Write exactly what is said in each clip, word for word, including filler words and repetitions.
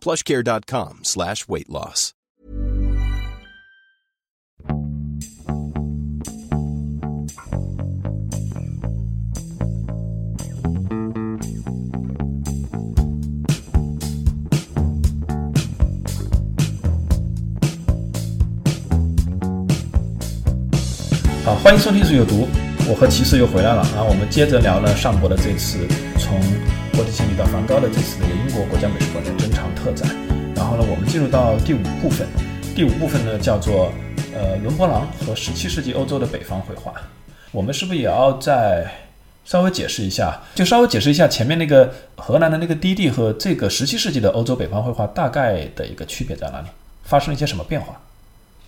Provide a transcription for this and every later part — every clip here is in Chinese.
PlushCare.com slash weight loss.好，欢迎收听《艺术有毒》，我和骑士又回来了啊！我们接着聊了尚博的这次从波提切利到梵高的这次的英国国家美术馆的珍藏特展，然后呢，我们进入到第五部分。第五部分呢叫做呃伦勃朗和十七世纪欧洲的北方绘画。我们是不是也要再稍微解释一下？就稍微解释一下前面那个荷兰的那个低地和这个十七世纪的欧洲北方绘画大概的一个区别在哪里？发生了一些什么变化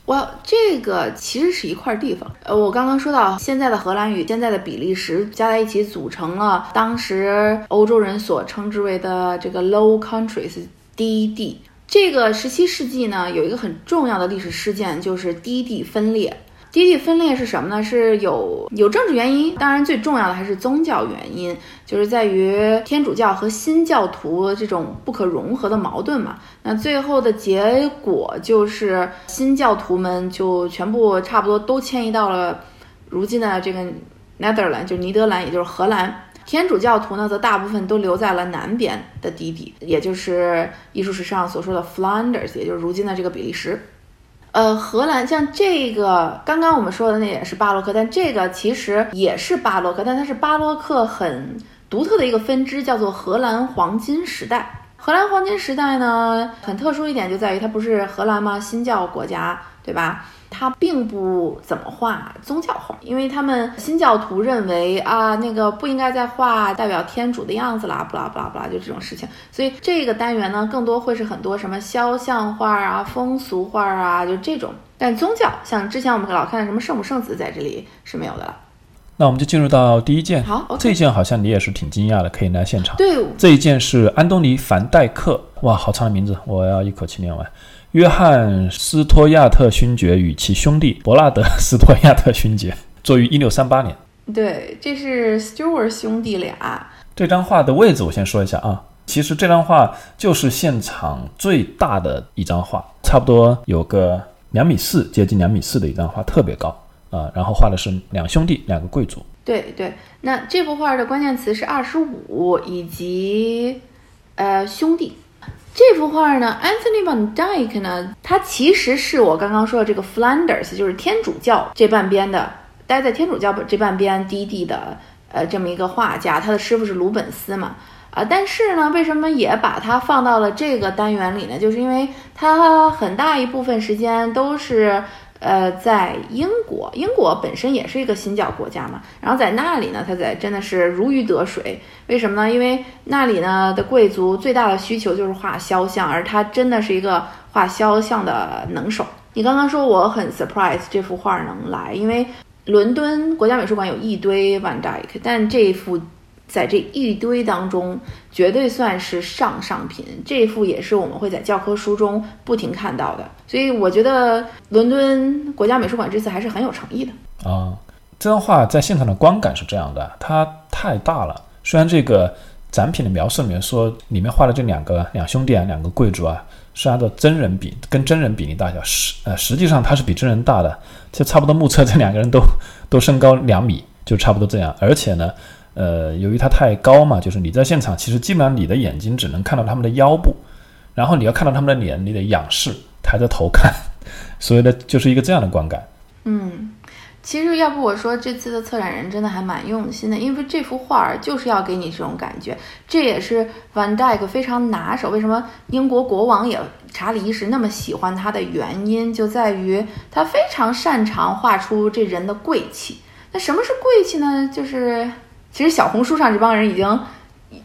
？Well, 这个其实是一块地方。呃，我刚刚说到现在的荷兰与现在的比利时加在一起组成了当时欧洲人所称之为的这个 Low Countries 低地。这个十七世纪呢，有一个很重要的历史事件，就是低地分裂。低地分裂是什么呢？是有有政治原因，当然最重要的还是宗教原因，就是在于天主教和新教徒这种不可融合的矛盾嘛。那最后的结果就是新教徒们就全部差不多都迁移到了如今的这个 Netherlands， 就是尼德兰，也就是荷兰。天主教徒呢，则大部分都留在了南边的低地，也就是艺术史上所说的 Flanders， 也就是如今的这个比利时。呃，荷兰像这个刚刚我们说的那也是巴洛克，但这个其实也是巴洛克，但它是巴洛克很独特的一个分支，叫做荷兰黄金时代。荷兰黄金时代呢，很特殊一点就在于它不是荷兰吗？新教国家，对吧？它并不怎么画宗教画，因为他们新教徒认为啊，那个不应该再画代表天主的样子啦，不啦不啦不啦，就这种事情。所以这个单元呢，更多会是很多什么肖像画啊、风俗画啊，就这种。但宗教，像之前我们老看什么圣母圣子，在这里是没有的了。那我们就进入到第一件。好， okay、这一件好像你也是挺惊讶的，可以来现场。对，这一件是安东尼·凡戴克，哇，好长的名字，我要一口气念完。约翰·斯托亚特勋爵与其兄弟伯纳德·斯托亚特勋爵，作于一六三八年。对，这是 Stewart 兄弟俩。这张画的位置我先说一下啊，其实这张画就是现场最大的一张画，差不多有个两米四，接近两米四的一张画，特别高。呃、然后画的是两兄弟，两个贵族。对对，那这幅画的关键词是二十五以及呃兄弟。这幅画呢 Anthony van Dyck 呢，他其实是我刚刚说的这个 Flanders， 就是天主教这半边的，待在天主教这半边低地的呃这么一个画家，他的师傅是鲁本斯嘛。啊，但是呢，为什么也把它放到了这个单元里呢？就是因为它很大一部分时间都是呃，在英国，英国本身也是一个新教国家嘛，然后在那里呢，它在真的是如鱼得水。为什么呢？因为那里呢的贵族最大的需求就是画肖像，而他真的是一个画肖像的能手。你刚刚说我很 surprise 这幅画能来，因为伦敦国家美术馆有一堆 Van Dyck， 但这幅在这一堆当中绝对算是上上品，这幅也是我们会在教科书中不停看到的，所以我觉得伦敦国家美术馆这次还是很有诚意的啊、嗯。这张画在现场的观感是这样的，它太大了，虽然这个展品的描述里面说里面画的这两个两兄弟啊、两个贵族啊是按照真人比跟真人比例大小，实呃实际上它是比真人大的，就差不多目测这两个人都都身高两米，就差不多这样。而且呢呃，由于它太高嘛，就是你在现场其实基本上你的眼睛只能看到他们的腰部，然后你要看到他们的脸，你得仰视抬着头看，所以的就是一个这样的观感。嗯，其实要不我说这次的策展人真的还蛮用心的，因为这幅画就是要给你这种感觉，这也是 Van Dyck 非常拿手，为什么英国国王也查理一世那么喜欢他的原因，就在于他非常擅长画出这人的贵气。那什么是贵气呢？就是其实小红书上这帮人已经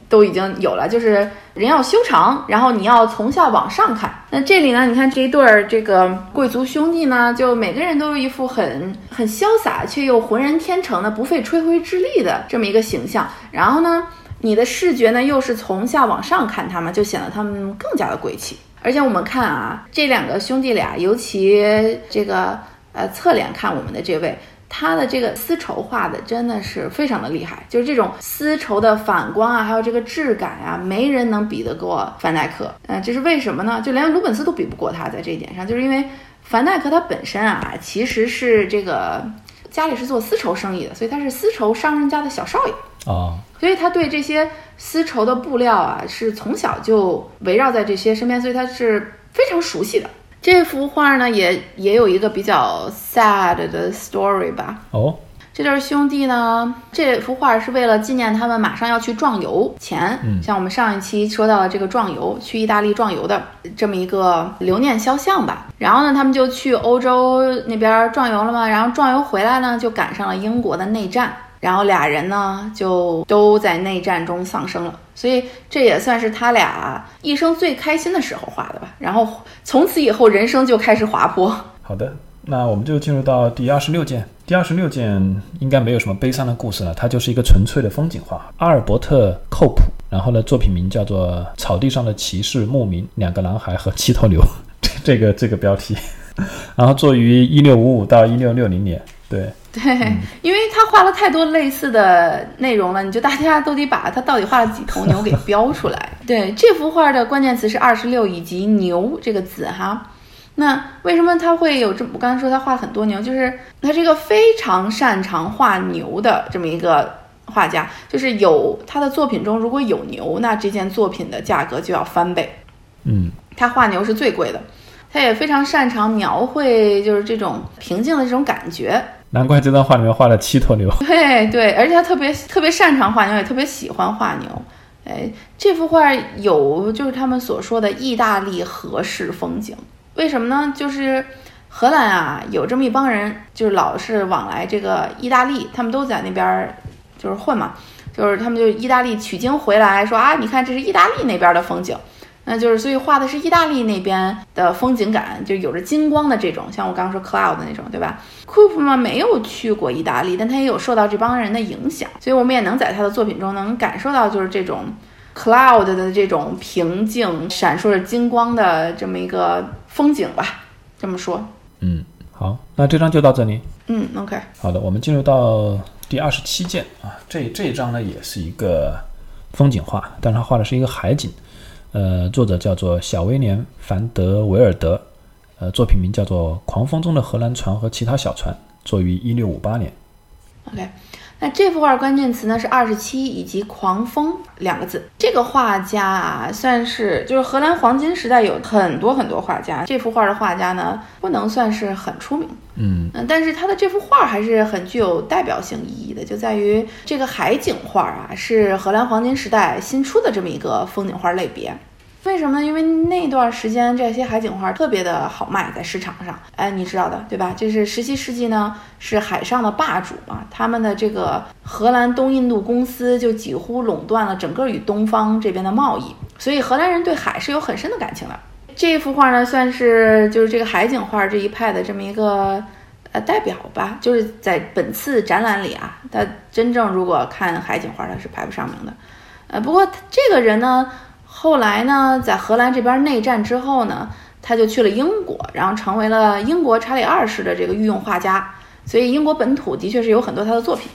都已经有了，就是人要修长，然后你要从下往上看。那这里呢，你看这一对儿这个贵族兄弟呢，就每个人都是一副很很潇洒却又浑然天成的不费吹灰之力的这么一个形象。然后呢，你的视觉呢又是从下往上看他们，就显得他们更加的贵气。而且我们看啊，这两个兄弟俩，尤其这个呃侧脸看我们的这位，他的这个丝绸画的真的是非常的厉害，就是这种丝绸的反光啊，还有这个质感啊，没人能比得过凡戴克。嗯、呃，这是为什么呢？就连鲁本斯都比不过他，在这一点上，就是因为凡戴克他本身啊，其实是这个家里是做丝绸生意的，所以他是丝绸商人家的小少爷啊。Oh.所以他对这些丝绸的布料啊，是从小就围绕在这些身边，所以他是非常熟悉的。这幅画呢，也也有一个比较 sad 的 story 吧。哦，这对兄弟呢，这幅画是为了纪念他们马上要去壮游前，嗯、像我们上一期说到的这个壮游，去意大利壮游的这么一个留念肖像吧。然后呢，他们就去欧洲那边壮游了嘛，然后壮游回来呢，就赶上了英国的内战。然后俩人呢就都在内战中丧生了，所以这也算是他俩一生最开心的时候画的吧。然后从此以后人生就开始滑坡。好的，那我们就进入到第二十六件。第二十六件应该没有什么悲伤的故事了，它就是一个纯粹的风景画。阿尔伯特·寇普，然后呢作品名叫做《草地上的骑士牧民：两个男孩和七头牛》这个这个标题。然后作于一六五五到一六六零年。对。对，因为他画了太多类似的内容了，你就大家都得把他到底画了几头牛给标出来。对，这幅画的关键词是二十六以及牛这个字哈。那为什么他会有这？我刚才说他画很多牛，就是他是一个非常擅长画牛的这么一个画家，就是有他的作品中如果有牛，那这件作品的价格就要翻倍。嗯，他画牛是最贵的，他也非常擅长描绘就是这种平静的这种感觉。难怪这段画里面画了七头牛。对对，而且他特别特别擅长画牛，也特别喜欢画牛。哎，这幅画有就是他们所说的意大利荷式风景，为什么呢？就是荷兰啊，有这么一帮人，就是老是往来这个意大利，他们都在那边就是混嘛，就是他们就意大利取经回来，说啊，你看这是意大利那边的风景。那就是所以画的是意大利那边的风景感，就有着金光的这种，像我刚刚说 cloud 的那种，对吧？ Coop 嘛没有去过意大利，但他也有受到这帮人的影响，所以我们也能在他的作品中能感受到就是这种 cloud 的这种平静闪烁着金光的这么一个风景吧，这么说。嗯，好，那这张就到这里。嗯 OK， 好的，我们进入到第二十七件啊，这这一张呢也是一个风景画，但是他画的是一个海景。呃，作者叫做小威廉·凡德维尔德，呃，作品名叫做《狂风中的荷兰船和其他小船》，作于一六五八年。OK， 那这幅画关键词呢是二十七以及狂风两个字。这个画家啊，算是就是荷兰黄金时代有很多很多画家，这幅画的画家呢不能算是很出名，嗯、呃、但是他的这幅画还是很具有代表性意义的，就在于这个海景画啊是荷兰黄金时代新出的这么一个风景画类别。为什么呢？因为那段时间这些海景画特别的好卖，在市场上，哎，你知道的，对吧？就是十七世纪呢，是海上的霸主嘛，他们的这个荷兰东印度公司就几乎垄断了整个与东方这边的贸易，所以荷兰人对海是有很深的感情的。这幅画呢，算是就是这个海景画这一派的这么一个呃代表吧，就是在本次展览里啊，它真正如果看海景画，它是排不上名的。呃，不过这个人呢。后来呢，在荷兰这边内战之后呢，他就去了英国，然后成为了英国查理二世的这个御用画家，所以英国本土的确是有很多他的作品。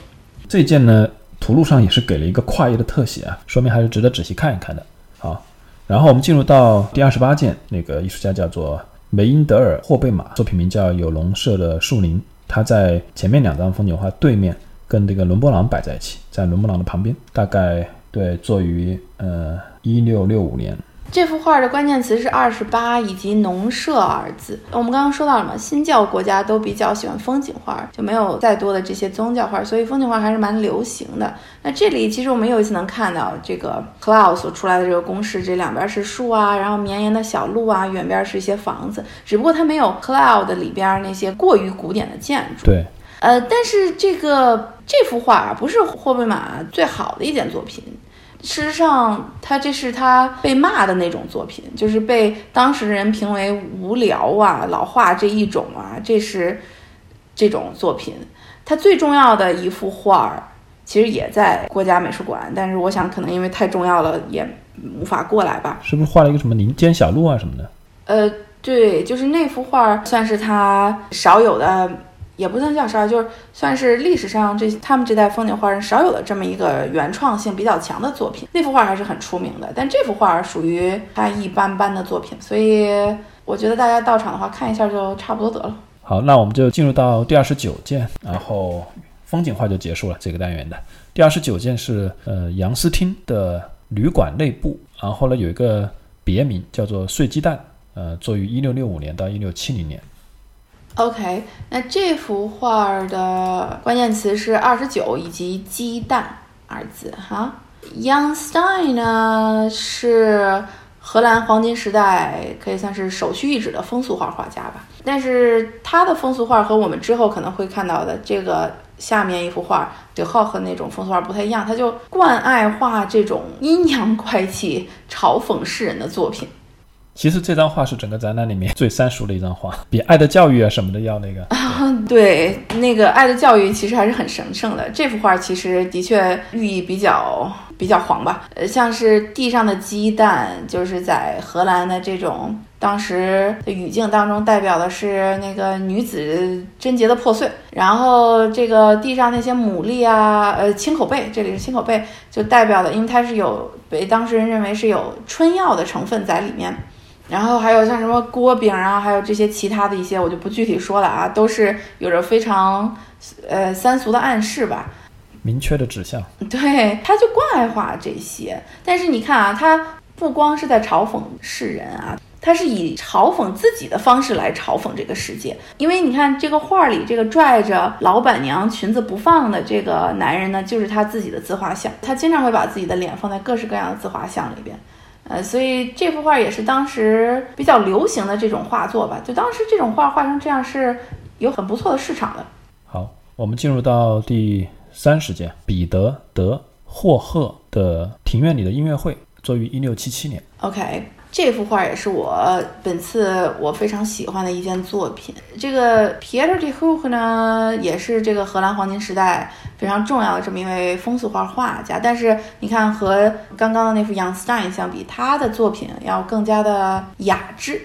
这件呢，图录上也是给了一个跨页的特写啊，说明还是值得仔细看一看的。好，然后我们进入到第二十八件，那个艺术家叫做梅因德尔·霍贝马，作品名叫《有笼舍的树林》，他在前面两张风景画对面，跟这个伦勃朗摆在一起，在伦勃朗的旁边，大概。对，作于呃一六六五年。这幅画的关键词是二十八以及农舍二字。我们刚刚说到了嘛，新教国家都比较喜欢风景画，就没有再多的这些宗教画，所以风景画还是蛮流行的。那这里其实我们有一次能看到这个 Cloud 所出来的这个公式，这两边是树啊，然后绵延的小路啊，远边是一些房子，只不过它没有 Cloud 里边那些过于古典的建筑。对。呃，但是这个这幅画不是霍贝马最好的一件作品。事实上他这是他被骂的那种作品，就是被当时人评为无聊啊老话这一种啊，这是这种作品。他最重要的一幅画其实也在国家美术馆，但是我想可能因为太重要了也无法过来吧。是不是画了一个什么林间小路啊什么的？呃，对，就是那幅画算是他少有的，也不算叫啥，就是算是历史上这他们这代风景画人少有的这么一个原创性比较强的作品。那幅画还是很出名的，但这幅画属于他一般般的作品，所以我觉得大家到场的话看一下就差不多得了。好，那我们就进入到第二十九件，然后风景画就结束了这个单元的。第二十九件是呃杨斯汀的旅馆内部，然后呢有一个别名叫做碎鸡蛋，呃，作于一六六五年到一六七零年。OK， 那这幅画的关键词是二十九以及鸡蛋二字哈。Jan Steen 呢是荷兰黄金时代可以算是首屈一指的风俗画画家吧，但是他的风俗画和我们之后可能会看到的这个下面一幅画德浩和那种风俗画不太一样，他就惯爱画这种阴阳怪气嘲讽世人的作品。其实这张画是整个展览里面最三俗的一张画，比爱的教育啊什么的要那个 对,、啊、对，那个爱的教育其实还是很神圣的。这幅画其实的确寓意比较比较黄吧，像是地上的鸡蛋，就是在荷兰的这种当时的语境当中代表的是那个女子贞洁的破碎，然后这个地上那些牡蛎啊呃，青口贝，这里是青口贝，就代表的因为它是有被当事人认为是有春药的成分在里面，然后还有像什么锅饼啊，还有这些其他的一些我就不具体说了啊，都是有着非常呃三俗的暗示吧，明确的指向。对，他就惯爱画这些，但是你看啊，他不光是在嘲讽世人啊，他是以嘲讽自己的方式来嘲讽这个世界。因为你看这个画里这个拽着老板娘裙子不放的这个男人呢，就是他自己的自画像，他经常会把自己的脸放在各式各样的自画像里边，呃，所以这幅画也是当时比较流行的这种画作吧，就当时这种画画成这样是有很不错的市场的。好，我们进入到第三十件，彼得德霍赫的庭院里的音乐会，作于一六七七年。 OK， 这幅画也是我本次我非常喜欢的一件作品。这个 Pieter de Hoek 呢也是这个荷兰黄金时代非常重要的这么一位风俗画画家，但是你看和刚刚的那幅 Jan Steen 相比，他的作品要更加的雅致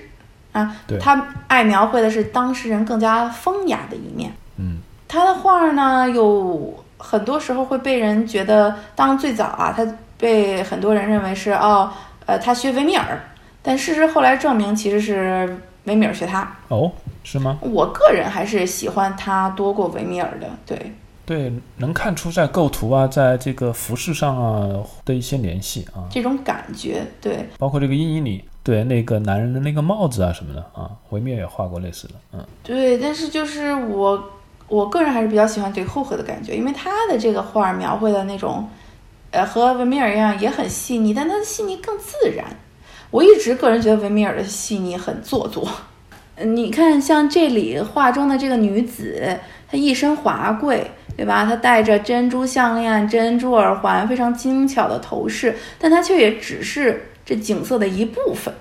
啊，他爱描绘的是当事人更加风雅的一面。嗯，他的画呢有很多时候会被人觉得，当最早啊他被很多人认为是哦呃他学维米尔，但事实后来证明其实是维米尔学他。哦，是吗？我个人还是喜欢他多过维米尔的。对对，能看出在构图啊，在这个服饰上啊的一些联系啊，这种感觉。对，包括这个阴影里对那个男人的那个帽子啊什么的啊，维米尔也画过类似的。嗯，对，但是就是我我个人还是比较喜欢对后河的感觉，因为他的这个画描绘的那种呃，和维米尔一样也很细腻，但他的细腻更自然。我一直个人觉得维米尔的细腻很做作。你看像这里画中的这个女子，她一身华贵，对吧，她戴着珍珠项链珍珠耳环，非常精巧的头饰，但她却也只是这景色的一部分。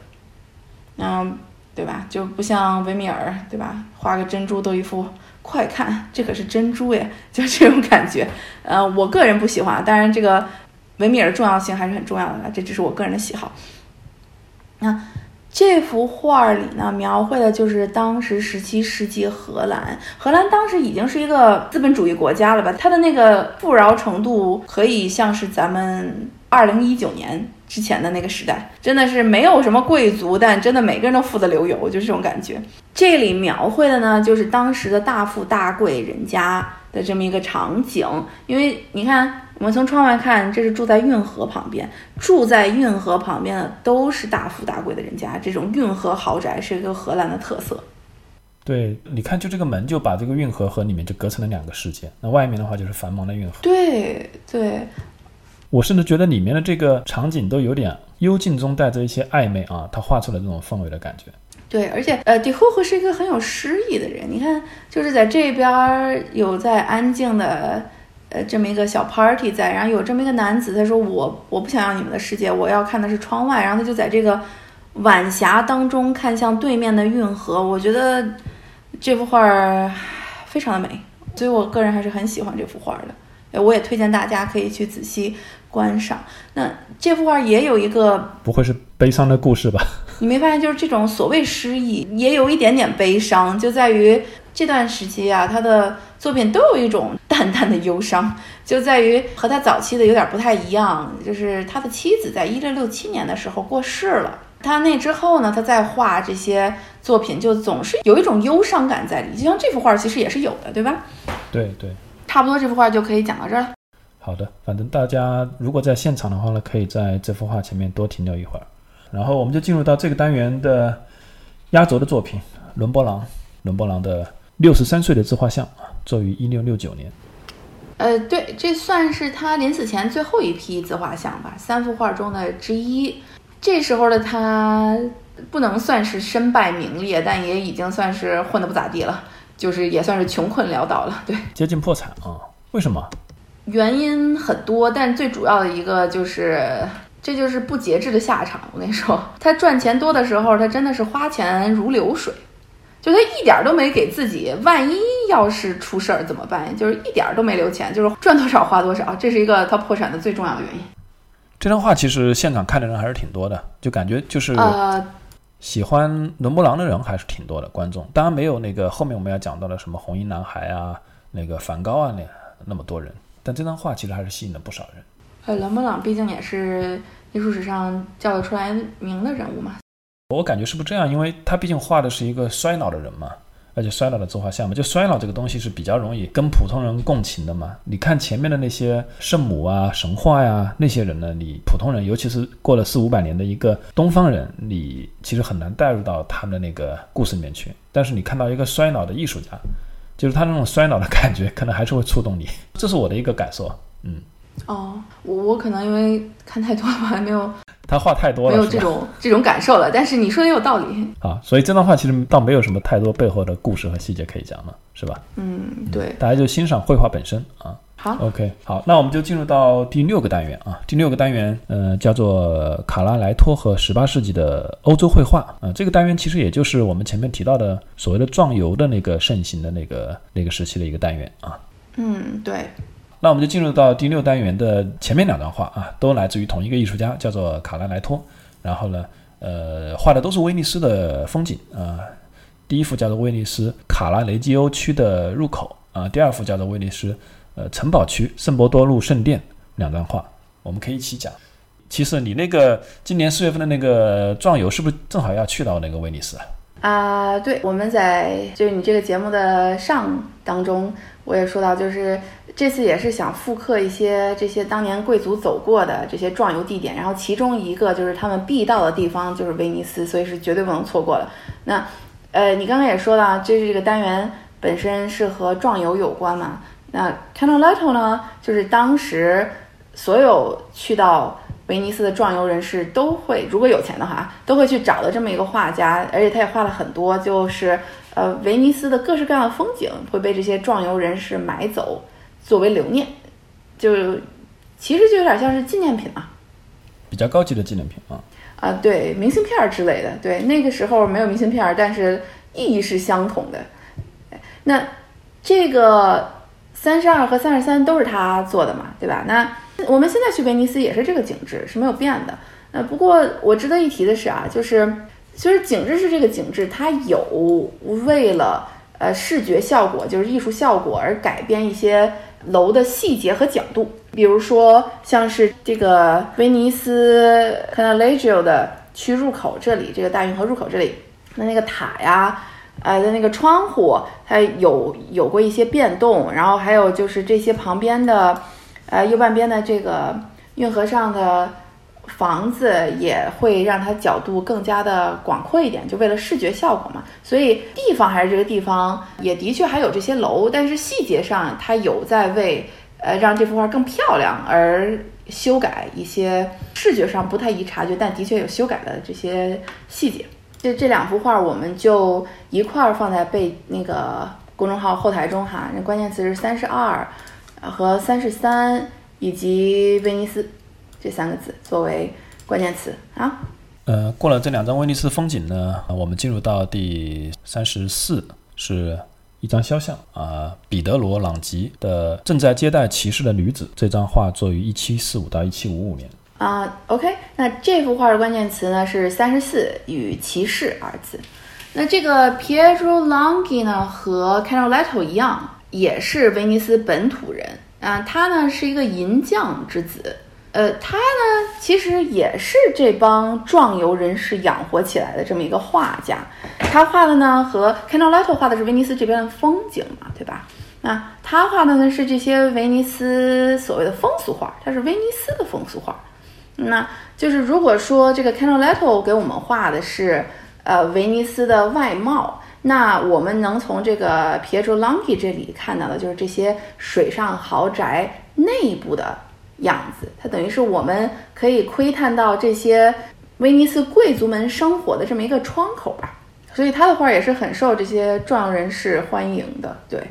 嗯，对吧，就不像维米尔，对吧，画个珍珠都一副快看这可是珍珠耶，就这种感觉。呃，我个人不喜欢，当然这个维米尔重要性还是很重要的，这只是我个人的喜好。那这幅画里呢描绘的就是当时十七世纪荷兰，荷兰当时已经是一个资本主义国家了吧，它的那个富饶程度可以像是咱们二零一九年之前的那个时代，真的是没有什么贵族，但真的每个人都富得流油，就是这种感觉。这里描绘的呢就是当时的大富大贵人家的这么一个场景。因为你看我们从窗外看，这是住在运河旁边，住在运河旁边的都是大富大贵的人家，这种运河豪宅是一个荷兰的特色。对，你看就这个门就把这个运河和里面就隔成了两个世界，那外面的话就是繁忙的运河。对对，我甚至觉得里面的这个场景都有点幽静中带着一些暧昧啊，他画出了这种氛围的感觉。对，而且呃，迪霍赫是一个很有诗意的人，你看就是在这边有在安静的呃这么一个小 party 在，然后有这么一个男子，他说我我不想要你们的世界，我要看的是窗外，然后他就在这个晚霞当中看向对面的运河。我觉得这幅画非常的美，所以我个人还是很喜欢这幅画的，我也推荐大家可以去仔细观赏。那这幅画也有一个，不会是悲伤的故事吧？你没发现就是这种所谓诗意也有一点点悲伤，就在于这段时期啊，他的作品都有一种淡淡的忧伤，就在于和他早期的有点不太一样，就是他的妻子在一六六七年的时候过世了，他那之后呢，他再画这些作品就总是有一种忧伤感在里，就像这幅画其实也是有的，对吧？对对，差不多这幅画就可以讲到这儿了。好的，反正大家如果在现场的话呢，可以在这幅画前面多停留一会儿。然后我们就进入到这个单元的压轴的作品伦勃朗，伦勃朗的六十三岁的自画像，作于一六六九年。呃，对，这算是他临死前最后一批自画像吧，三幅画中的之一。这时候的他不能算是身败名裂，但也已经算是混得不咋地了，就是也算是穷困潦倒了，对，接近破产啊。为什么？原因很多，但最主要的一个就是，这就是不节制的下场。我跟你说，他赚钱多的时候，他真的是花钱如流水，就他一点都没给自己，万一要是出事儿怎么办？就是一点都没留钱，就是赚多少花多少，这是一个他破产的最重要的原因。这张画其实现场看的人还是挺多的，就感觉就是喜欢伦勃朗的人还是挺多的观众，当然没有那个后面我们要讲到的什么红衣男孩啊、那个梵高啊 那, 那么多人。但这张画其实还是吸引了不少人。呃，伦勃朗毕竟也是艺术史上叫得出来名的人物嘛。我感觉是不是这样？因为他毕竟画的是一个衰老的人嘛，而且衰老的自画像嘛，就衰老这个东西是比较容易跟普通人共情的嘛。你看前面的那些圣母啊、神话呀、啊、那些人呢，你普通人，尤其是过了四五百年的一个东方人，你其实很难带入到他们的那个故事里面去。但是你看到一个衰老的艺术家，就是他那种衰老的感觉可能还是会触动你，这是我的一个感受。嗯，哦，我我可能因为看太多了还没有，他画太多了没有这种这种感受了，但是你说的也有道理啊，所以这段话其实倒没有什么太多背后的故事和细节可以讲了，是吧？嗯，对，嗯，大家就欣赏绘画本身啊。好 ，OK， 好，那我们就进入到第六个单元啊，第六个单元呃叫做卡拉莱托和十八世纪的欧洲绘画啊、呃，这个单元其实也就是我们前面提到的所谓的壮游的那个盛行的那个那个时期的一个单元啊。嗯，对。那我们就进入到第六单元的前面两张画啊，都来自于同一个艺术家，叫做卡拉莱托。然后呢，呃，画的都是威尼斯的风景啊、呃。第一幅叫做威尼斯卡拉雷基欧区的入口啊、呃，第二幅叫做威尼斯呃城堡区圣伯多禄圣殿，两张画，我们可以一起讲。其实你那个今年四月份的那个壮游，是不是正好要去到那个威尼斯啊？啊、呃，对，我们在就是你这个节目的上当中，我也说到就是。这次也是想复刻一些这些当年贵族走过的这些壮游地点，然后其中一个就是他们必到的地方就是威尼斯，所以是绝对不能错过的。那呃，你刚刚也说了，这这个单元本身是和壮游有关嘛。那 Canaletto 呢，就是当时所有去到威尼斯的壮游人士都会，如果有钱的话，都会去找的这么一个画家，而且他也画了很多，就是呃威尼斯的各式各样的风景会被这些壮游人士买走。作为留念，就其实就有点像是纪念品啊，比较高级的纪念品啊啊，对，明信片之类的，对，那个时候没有明信片，但是意义是相同的。那这个三十二和三十三都是他做的嘛，对吧？那我们现在去威尼斯也是这个景致是没有变的。那不过我值得一提的是啊，就是其实景致是这个景致，它有为了呃视觉效果，就是艺术效果而改编一些。楼的细节和角度，比如说像是这个威尼斯 Canaletto 的区入口这里，这个大运河入口这里，那那个塔呀，呃的那个窗户，它有有过一些变动，然后还有就是这些旁边的，呃右半边的这个运河上的房子也会让它角度更加的广阔一点，就为了视觉效果嘛。所以地方还是这个地方，也的确还有这些楼，但是细节上它有在为呃让这幅画更漂亮而修改一些视觉上不太易察觉，但的确有修改的这些细节。这这两幅画我们就一块儿放在被那个公众号后台中哈，那关键词是三十二。和三十三以及威尼斯这三个字作为关键词啊。呃，过了这两张威尼斯风景呢，我们进入到第三十四，是一张肖像啊，彼得罗·朗吉的《正在接待骑士的女子》。这张画作于一七四五到一七五五年。啊、uh, ，OK， 那这幅画的关键词呢是三十四与骑士二字。那这个 Pietro Longhi 呢和 Canaletto 一样，也是威尼斯本土人啊、呃。他呢是一个银匠之子，呃，他呢其实也是这帮壮游人士养活起来的这么一个画家。他画的呢和 Canaletto 画的是威尼斯这边的风景嘛，对吧？那他画的呢是这些威尼斯所谓的风俗画，它是威尼斯的风俗画。那就是如果说这个 Canaletto 给我们画的是呃威尼斯的外貌，那我们能从这个 Pietro Longhi 这里看到的就是这些水上豪宅内部的样子，它等于是我们可以窥探到这些威尼斯贵族们生活的这么一个窗口吧。所以他的画也是很受这些壮游人士欢迎的。对，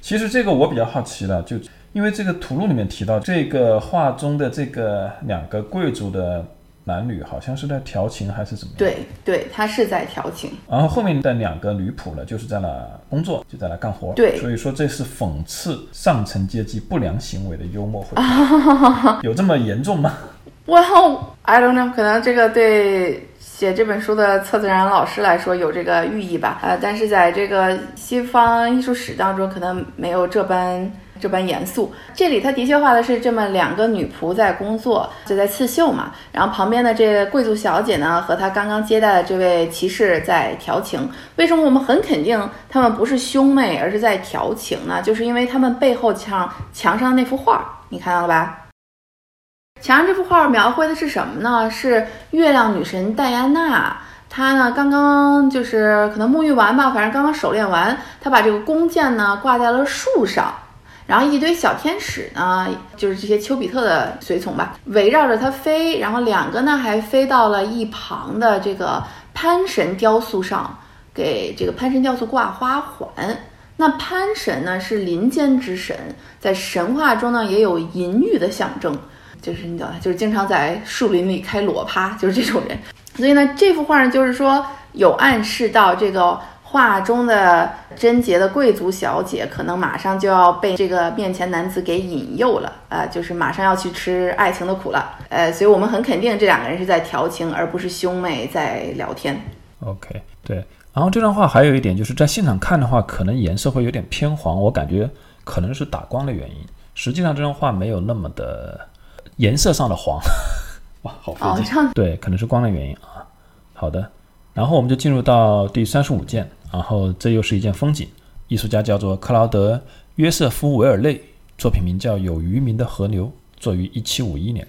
其实这个我比较好奇了，就因为这个图录里面提到这个画中的这个两个贵族的男女好像是在调情还是怎么样。对对，他是在调情，然后后面的两个女仆呢就是在那工作，就在那干活。对，所以说这是讽刺上层阶级不良行为的幽默回答、啊、有这么严重吗？ Well I don't know， 可能这个对写这本书的策子然老师来说有这个寓意吧、呃、但是在这个西方艺术史当中可能没有这般这般严肃。这里他的确画的是这么两个女仆在工作，就在刺绣嘛，然后旁边的这贵族小姐呢和她刚刚接待的这位骑士在调情。为什么我们很肯定他们不是兄妹而是在调情呢？就是因为他们背后墙墙上那幅画你看到了吧。墙上这幅画描绘的是什么呢？是月亮女神戴安娜，她呢刚刚就是可能沐浴完吧，反正刚刚手练完，她把这个弓箭呢挂在了树上，然后一堆小天使呢就是这些丘比特的随从吧，围绕着它飞，然后两个呢还飞到了一旁的这个潘神雕塑上，给这个潘神雕塑挂花环。那潘神呢是林间之神，在神话中呢也有淫欲的象征，就是你知道就是经常在树林里开裸趴，就是这种人。所以呢这幅画呢就是说有暗示到这个画中的贞洁的贵族小姐可能马上就要被这个面前男子给引诱了，呃，就是马上要去吃爱情的苦了，呃，所以我们很肯定这两个人是在调情而不是兄妹在聊天。 OK， 对。然后这张画还有一点就是在现场看的话可能颜色会有点偏黄，我感觉可能是打光的原因，实际上这张画没有那么的颜色上的黄哇好费劲、哦、对，可能是光的原因啊。好的，然后我们就进入到第三十五件，然后这又是一件风景，艺术家叫做克劳德·约瑟夫·维尔内，作品名叫《有渔民的河流》，作于一七五一年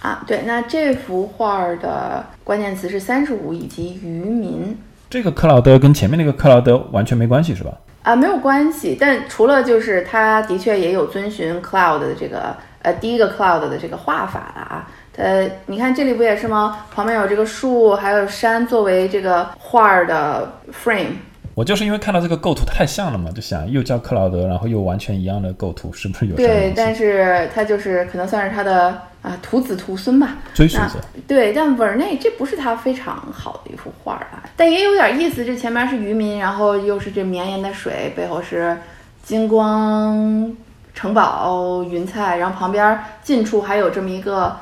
啊。对，那这幅画的关键词是三十五以及渔民。这个克劳德跟前面那个克劳德完全没关系是吧？啊，没有关系，但除了就是他的确也有遵循 Cloud 的这个呃第一个 Cloud 的这个画法了啊。呃，你看这里不也是吗？旁边有这个树还有山作为这个画的 frame。我就是因为看到这个构图太像了嘛，就想又叫克劳德然后又完全一样的构图是不是有？对，但是他就是可能算是他的啊徒子徒孙吧，追随者。对，但维尔内这不是他非常好的一幅画啊，但也有点意思，这前面是渔民，然后又是这绵延的水，背后是金光城堡云彩，然后旁边近处还有这么一个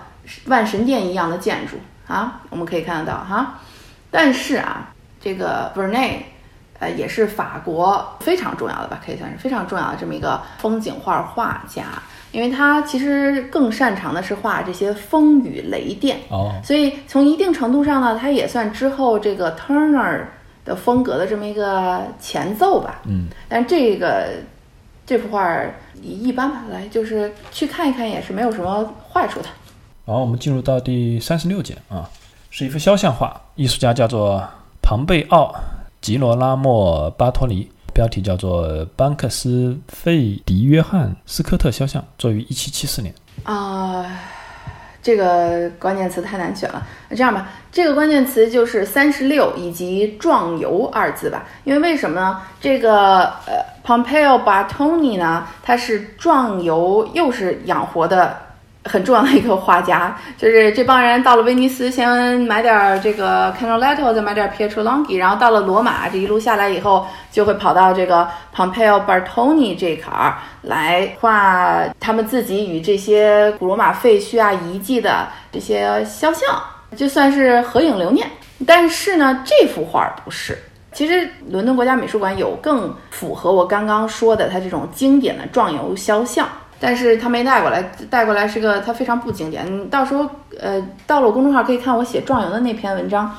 万神殿一样的建筑啊，我们可以看得到哈。但是啊这个维尔内呃，也是法国非常重要的吧，可以算是非常重要的这么一个风景画画家，因为他其实更擅长的是画这些风雨雷电、oh. 所以从一定程度上呢，他也算之后这个 Turner 的风格的这么一个前奏吧。嗯，但这个这幅画一般吧，来就是去看一看也是没有什么坏处的。然后我们进入到第三十六件啊，是一幅肖像画，艺术家叫做庞贝奥吉罗拉莫·巴托尼，标题叫做班克斯费迪约翰斯科特肖像，作于一七七四年啊、呃，这个关键词太难选了，这样吧，这个关键词就是三十六以及壮游二字吧。因为为什么呢？这个呃 Pompeo Batoni 呢，他是壮游又是养活的很重要的一个画家，就是这帮人到了威尼斯，先买点这个 Canaletto， 再买点 Pietro Longhi， 然后到了罗马，这一路下来以后，就会跑到这个 Pompeo Batoni 这坎儿来画他们自己与这些古罗马废墟啊遗迹的这些肖像，就算是合影留念。但是呢，这幅画不是。其实伦敦国家美术馆有更符合我刚刚说的它这种经典的壮游肖像，但是他没带过来，带过来是个它非常不经典。你到时候呃到了我公众号可以看我写壮游的那篇文章，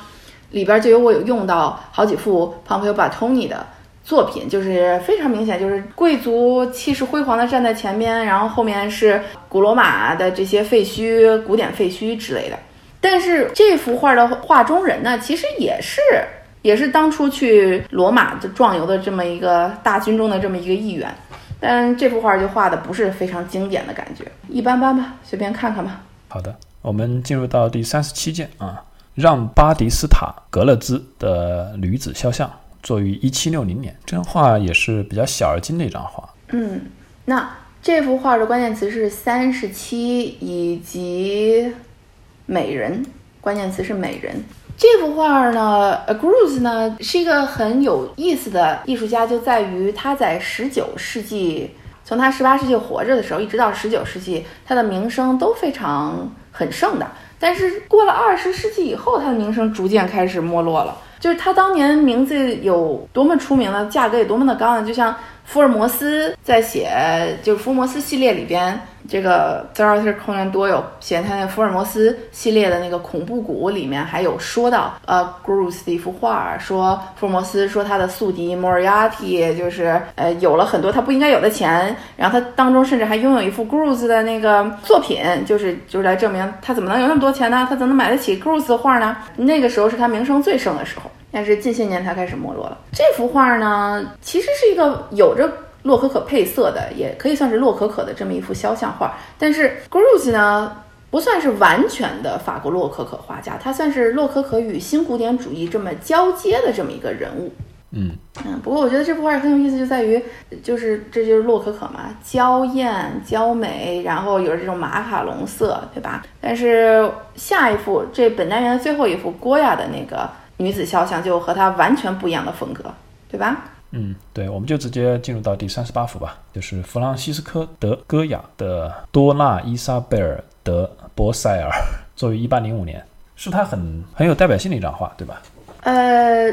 里边就有我有用到好几幅 Pompeo Batoni 的作品，就是非常明显，就是贵族气势辉煌的站在前面，然后后面是古罗马的这些废墟、古典废墟之类的。但是这幅画的画中人呢，其实也是也是当初去罗马的壮游的这么一个大军中的这么一个一员，但这幅画就画的不是非常经典的感觉，一般般吧，随便看看吧。好的，我们进入到第三十七件啊，让巴迪斯塔格勒兹的女子肖像。作于一七六零年，这张画也是比较小而精的一张画。嗯，那这幅画的关键词是三十七以及美人，关键词是美人。这幅画呢 Greuze 呢是一个很有意思的艺术家，就在于他在十九世纪，从他十八世纪活着的时候一直到十九世纪，他的名声都非常很盛的，但是过了二十世纪以后，他的名声逐渐开始没落了。就是他当年名字有多么出名呢，价格有多么的高呢，就像福尔摩斯在写就是福尔摩斯系列里边，这个 Sir Arthur Conan Doyle 写他的福尔摩斯系列的那个恐怖谷里面还有说到呃 Greuze 的一幅画，说福尔摩斯说他的宿敌 Moriarty 就是呃有了很多他不应该有的钱，然后他当中甚至还拥有一幅 Greuze 的那个作品，就是就是来证明他怎么能有那么多钱呢，他怎么能买得起 Greuze 的画呢，那个时候是他名声最盛的时候，但是近些年他开始没落了。这幅画呢其实是一个有着洛可可配色的，也可以算是洛可可的这么一幅肖像画，但是 Greuze 呢不算是完全的法国洛可可画家，他算是洛可可与新古典主义这么交接的这么一个人物。嗯嗯，不过我觉得这幅画很有意思，就在于就是这就是洛可可嘛，娇艳娇美，然后有这种马卡龙色，对吧？但是下一幅这本单元的最后一幅郭亚的那个女子肖像就和她完全不一样的风格，对吧？嗯，对，我们就直接进入到第三十八幅吧，就是弗朗西斯科·德·戈雅的多纳伊莎贝尔·德·博塞尔，作于一八零五年，是他很很有代表性的一张画，对吧？呃，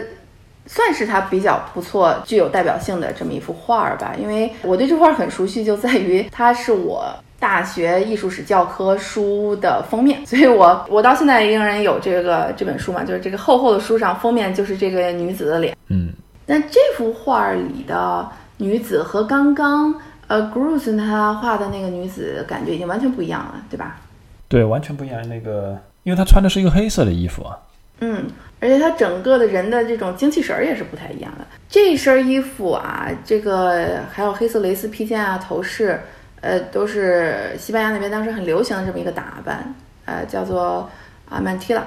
算是他比较不错、具有代表性的这么一幅画吧。因为我对这画很熟悉，就在于它是我大学艺术史教科书的封面，所以我我到现在仍然有这个这本书嘛，就是这个厚厚的书上封面就是这个女子的脸。嗯。那这幅画里的女子和刚刚呃 Greuze 他画的那个女子感觉已经完全不一样了，对吧？对，完全不一样。那个，因为她穿的是一个黑色的衣服啊。嗯，而且她整个的人的这种精气神也是不太一样的。这身衣服啊，这个还有黑色蕾丝披肩啊、头饰，呃，都是西班牙那边当时很流行的这么一个打扮，呃，叫做啊 Mantilla。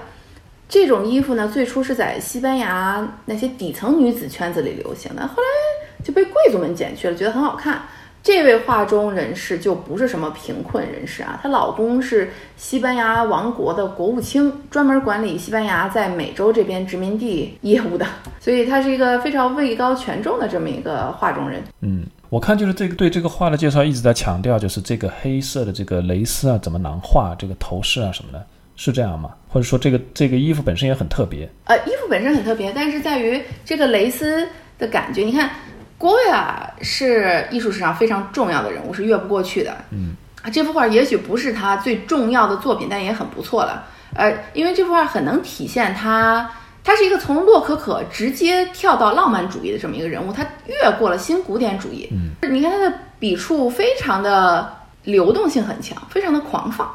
这种衣服呢，最初是在西班牙那些底层女子圈子里流行的，后来就被贵族们捡去了，觉得很好看。这位画中人士就不是什么贫困人士啊，她老公是西班牙王国的国务卿，专门管理西班牙在美洲这边殖民地业务的，所以他是一个非常位高权重的这么一个画中人。嗯，我看就是这个对这个画的介绍一直在强调，就是这个黑色的这个蕾丝啊怎么难画，这个头饰啊什么的。是这样吗？或者说这个这个衣服本身也很特别？呃，衣服本身很特别，但是在于这个蕾丝的感觉。你看，郭雅是艺术史上非常重要的人物，是越不过去的。嗯，这幅画也许不是他最重要的作品，但也很不错了。呃，因为这幅画很能体现他，他是一个从洛可可直接跳到浪漫主义的这么一个人物，他越过了新古典主义。嗯，你看他的笔触非常的流动性很强，非常的狂放。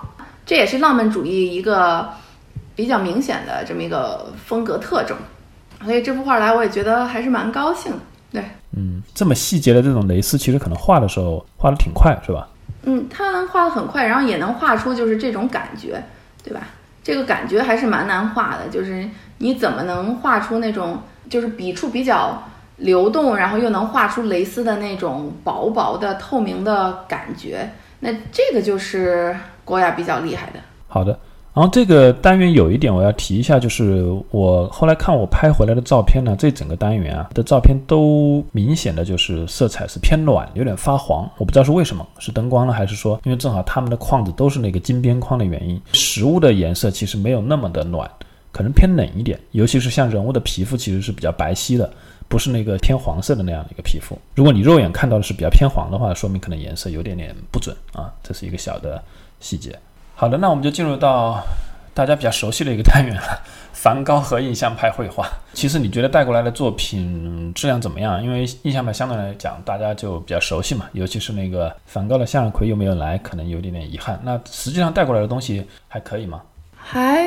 这也是浪漫主义一个比较明显的这么一个风格特征，所以这幅画来我也觉得还是蛮高兴的。对，嗯，这么细节的这种蕾丝，其实可能画的时候画的挺快，是吧？嗯，它能画的很快，然后也能画出就是这种感觉，对吧？这个感觉还是蛮难画的，就是你怎么能画出那种就是笔触比较流动，然后又能画出蕾丝的那种薄薄的透明的感觉，那这个就是郭亚比较厉害的。好的，然后这个单元有一点我要提一下，就是我后来看我拍回来的照片呢，这整个单元啊的照片都明显的就是色彩是偏暖，有点发黄，我不知道是为什么，是灯光呢，还是说因为正好他们的框子都是那个金边框的原因，食物的颜色其实没有那么的暖，可能偏冷一点，尤其是像人物的皮肤其实是比较白皙的，不是那个偏黄色的那样的一个皮肤，如果你肉眼看到的是比较偏黄的话，说明可能颜色有点点不准啊，这是一个小的细节。好的，那我们就进入到大家比较熟悉的一个单元了，梵高和印象派绘画。其实你觉得带过来的作品质量怎么样？因为印象派相对来讲大家就比较熟悉嘛，尤其是那个梵高的向日葵有没有来，可能有点点遗憾。那实际上带过来的东西还可以吗？还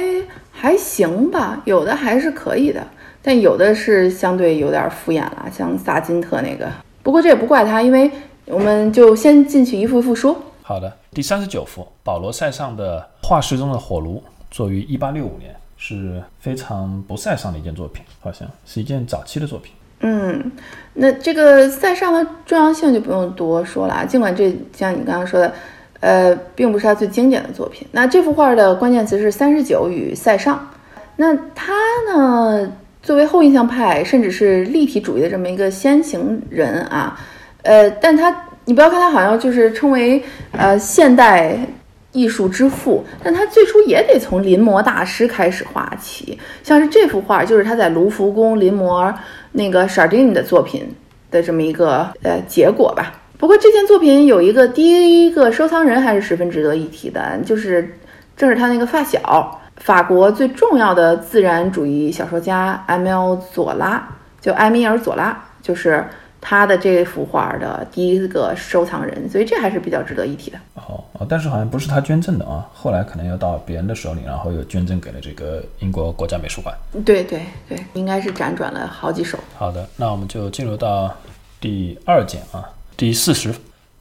还行吧，有的还是可以的，但有的是相对有点敷衍了，像萨金特那个。不过这也不怪他，因为我们就先进去一幅一幅说。好的，第三十九幅保罗塞尚的画室中的火炉，作于一八六五年，是非常不塞尚的一件作品，好像是一件早期的作品。嗯，那这个塞尚的重要性就不用多说了，尽管这像你刚刚说的呃，并不是他最经典的作品。那这幅画的关键词是三十九与塞尚。那他呢作为后印象派甚至是立体主义的这么一个先行人啊，呃，但他你不要看他好像就是称为呃现代艺术之父，但他最初也得从临摹大师开始画起，像是这幅画就是他在卢浮宫临摹那个沙丁的作品的这么一个呃结果吧。不过这件作品有一个第一个收藏人还是十分值得一提的，就是正是他那个发小，法国最重要的自然主义小说家埃米尔·佐拉，就埃米尔·佐拉就是他的这幅画的第一个收藏人，所以这还是比较值得一提的。哦，但是好像不是他捐赠的啊，后来可能要到别人的手里，然后又捐赠给了这个英国国家美术馆。对对对，应该是辗转了好几手。好的，那我们就进入到第二件啊，第四十，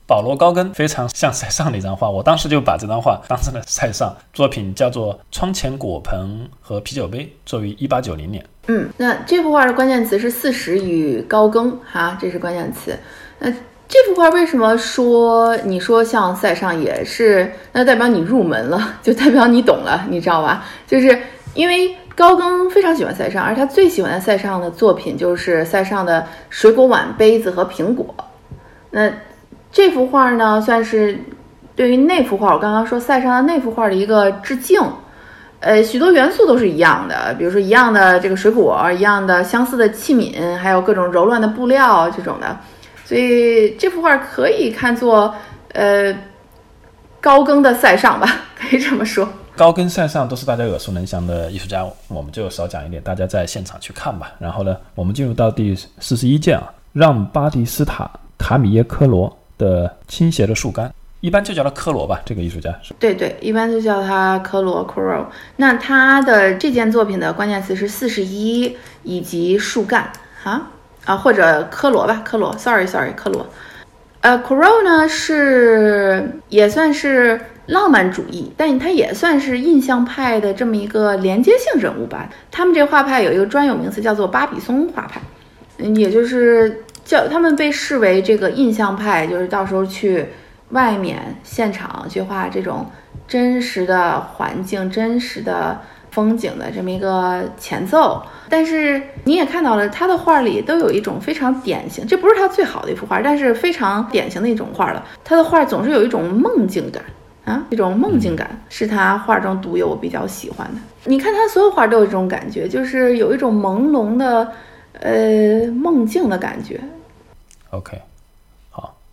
保罗高更非常像塞尚的一张画，我当时就把这张画当成了塞尚作品，叫做《窗前果盆和啤酒杯》，作于一八九零年。嗯，那这幅画的关键词是四十与高更哈，这是关键词。那这幅画为什么说你说像塞尚也是，那代表你入门了，就代表你懂了，你知道吧？就是因为高更非常喜欢塞尚，而他最喜欢的塞尚的作品就是塞尚的水果碗、杯子和苹果。那这幅画呢，算是对于那幅画，我刚刚说塞尚的那幅画的一个致敬。呃，许多元素都是一样的，比如说一样的这个水果，一样的相似的器皿，还有各种柔乱的布料这种的。所以这幅画可以看作呃高更的塞尚吧，可以这么说。高更、塞尚都是大家耳熟能详的艺术家，我们就少讲一点，大家在现场去看吧。然后呢，我们进入到第四十一件啊，让巴蒂斯塔卡米耶科罗的倾斜的树干，一般就叫他科罗吧，这个艺术家是。对对，一般就叫他科罗 Coro。 那他的这件作品的关键词是四十一以及树干啊啊，或者科罗吧，科罗 sorry sorry 科罗。呃 Coro 呢是也算是浪漫主义，但他也算是印象派的这么一个连接性人物吧。他们这画派有一个专有名词叫做巴比松画派，也就是叫他们被视为这个印象派，就是到时候去外面现场去画这种真实的环境、真实的风景的这么一个前奏。但是你也看到了，他的画里都有一种非常典型，这不是他最好的一幅画，但是非常典型的一种画了。他的画总是有一种梦境感啊，一种梦境感是他画中独有，我比较喜欢的。你看他所有画都有这种感觉，就是有一种朦胧的呃梦境的感觉。 OK，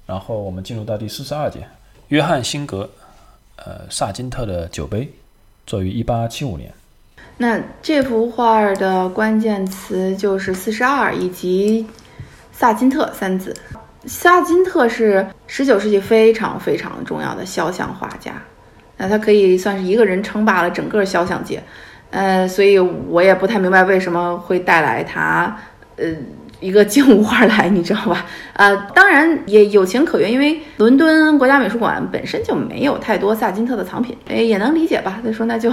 然后我们进入到第四十二节，约翰·辛格，呃，萨金特的酒杯，作于一八七五年。那这幅画的关键词就是四十二以及萨金特三字。萨金特是十九世纪非常非常重要的肖像画家，那他可以算是一个人称霸了整个肖像界。呃，所以我也不太明白为什么会带来他，呃，一个竟无花来，你知道吧？呃，当然也有情可原，因为伦敦国家美术馆本身就没有太多萨金特的藏品，哎，也能理解吧？他说那就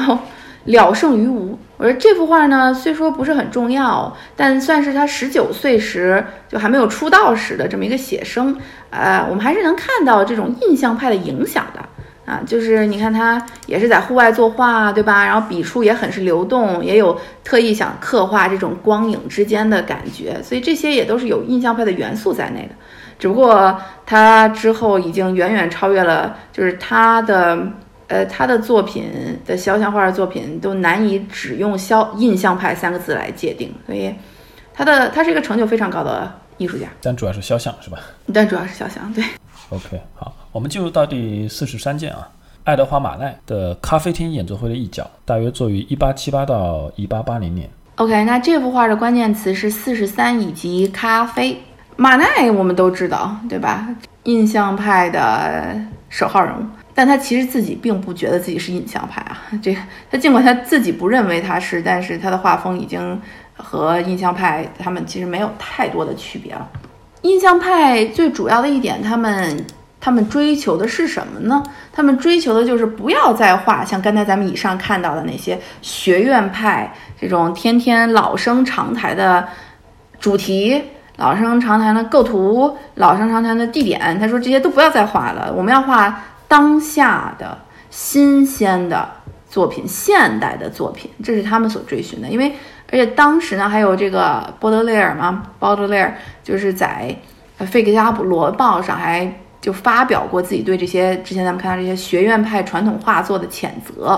了胜于无。我说这幅画呢，虽说不是很重要，但算是他十九岁时就还没有出道时的这么一个写生。呃，我们还是能看到这种印象派的影响的。啊，就是你看他也是在户外作画，对吧？然后笔触也很是流动，也有特意想刻画这种光影之间的感觉，所以这些也都是有印象派的元素在内的。只不过他之后已经远远超越了，就是他的呃他的作品的肖像画的作品都难以只用肖印象派三个字来界定，所以他的他是一个成就非常高的艺术家。但主要是肖像是吧？但主要是肖像，对。OK， 好，我们进入到第四十三件啊，爱德华·马奈的咖啡厅演奏会的一角，大约作于一八七八到一八八零年。OK， 那这幅画的关键词是四十三以及咖啡。马奈我们都知道，对吧？印象派的首号人物，但他其实自己并不觉得自己是印象派啊。这个他尽管他自己不认为他是，但是他的画风已经和印象派他们其实没有太多的区别了。印象派最主要的一点，他们他们追求的是什么呢？他们追求的就是不要再画像刚才咱们以上看到的那些学院派这种天天老生常谈的主题、老生常谈的构图、老生常谈的地点。他说这些都不要再画了，我们要画当下的新鲜的作品、现代的作品，这是他们所追寻的。因为而且当时呢，还有这个波德莱尔嘛，波德莱尔就是在《费格加罗报》上还就发表过自己对这些之前咱们看到这些学院派传统画作的谴责。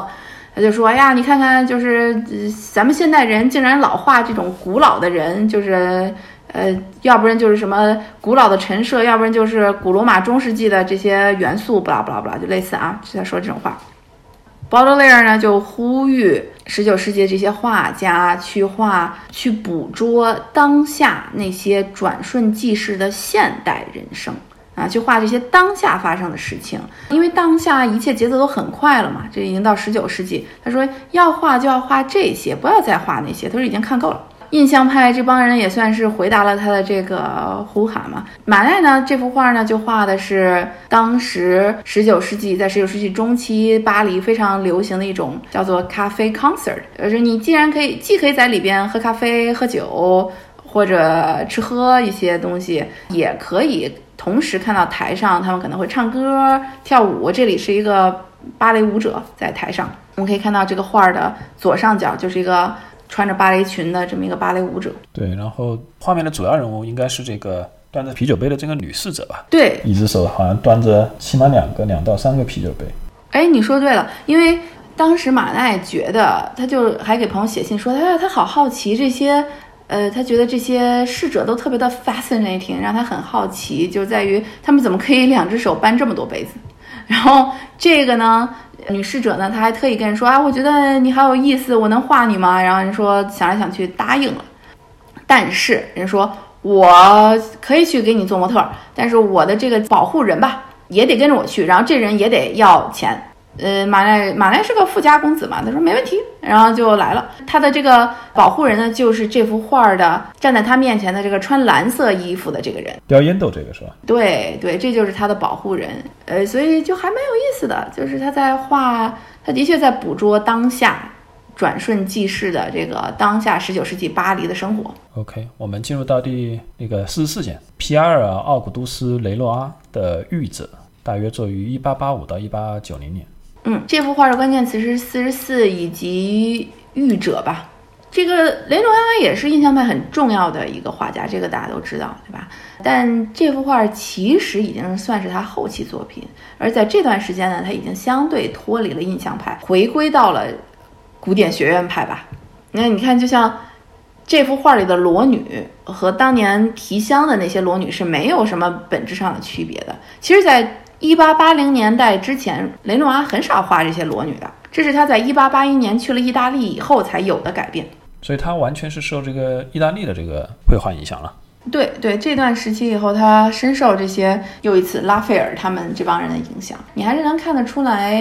他就说：“哎呀，你看看，就是、呃、咱们现代人竟然老画这种古老的人，就是呃，要不然就是什么古老的陈设，要不然就是古罗马中世纪的这些元素，不啦不啦不啦，就类似啊，就在说这种话。”鲍德莱尔呢就呼吁十九世纪这些画家去画去捕捉当下那些转瞬即逝的现代人生啊，去画这些当下发生的事情，因为当下一切节奏都很快了嘛，这已经到十九世纪，他说要画就要画这些，不要再画那些，他说已经看够了。印象派这帮人也算是回答了他的这个呼喊嘛。马奈呢这幅画呢就画的是当时十九世纪在十九世纪中期巴黎非常流行的一种叫做咖啡 concert， 就是你既然可以既可以在里边喝咖啡喝酒或者吃喝一些东西，也可以同时看到台上他们可能会唱歌跳舞，这里是一个芭蕾舞者在台上，我们可以看到这个画的左上角就是一个穿着芭蕾裙的这么一个芭蕾舞者。对，然后画面的主要人物应该是这个端着啤酒杯的这个女侍者吧？对，一只手好像端着起码两个两到三个啤酒杯。哎，你说对了，因为当时马奈觉得，他就还给朋友写信说，他他好好奇这些，呃，他觉得这些侍者都特别的 fascinating， 让他很好奇，就在于他们怎么可以两只手搬这么多杯子。然后这个呢？女侍者呢，她还特意跟人说啊，我觉得你好有意思，我能画你吗？然后人说想来想去答应了，但是人说我可以去给你做模特，但是我的这个保护人吧也得跟着我去，然后这人也得要钱。呃，马奈马奈是个富家公子嘛，他说没问题，然后就来了。他的这个保护人呢，就是这幅画的站在他面前的这个穿蓝色衣服的这个人，叼烟斗这个是吧？对对，这就是他的保护人。呃，所以就还蛮有意思的，就是他在画，他的确在捕捉当下转瞬即逝的这个当下十九世纪巴黎的生活。OK， 我们进入到第那个四十四件，皮埃尔·奥古都斯·雷诺阿的《御者》，大约作于一八八五到一八九零年。嗯，这幅画的关键词是四十四以及御者吧。这个雷诺阿也是印象派很重要的一个画家，这个大家都知道，对吧？但这幅画其实已经算是他后期作品，而在这段时间呢，他已经相对脱离了印象派，回归到了古典学院派吧。那你看，就像这幅画里的裸女和当年提香的那些裸女是没有什么本质上的区别的。其实，在一八八零年代之前，雷诺阿很少画这些裸女的，这是他在一八八一年去了意大利以后才有的改变。所以他完全是受这个意大利的这个绘画影响了。对对，这段时期以后，他深受这些又一次拉斐尔他们这帮人的影响。你还是能看得出来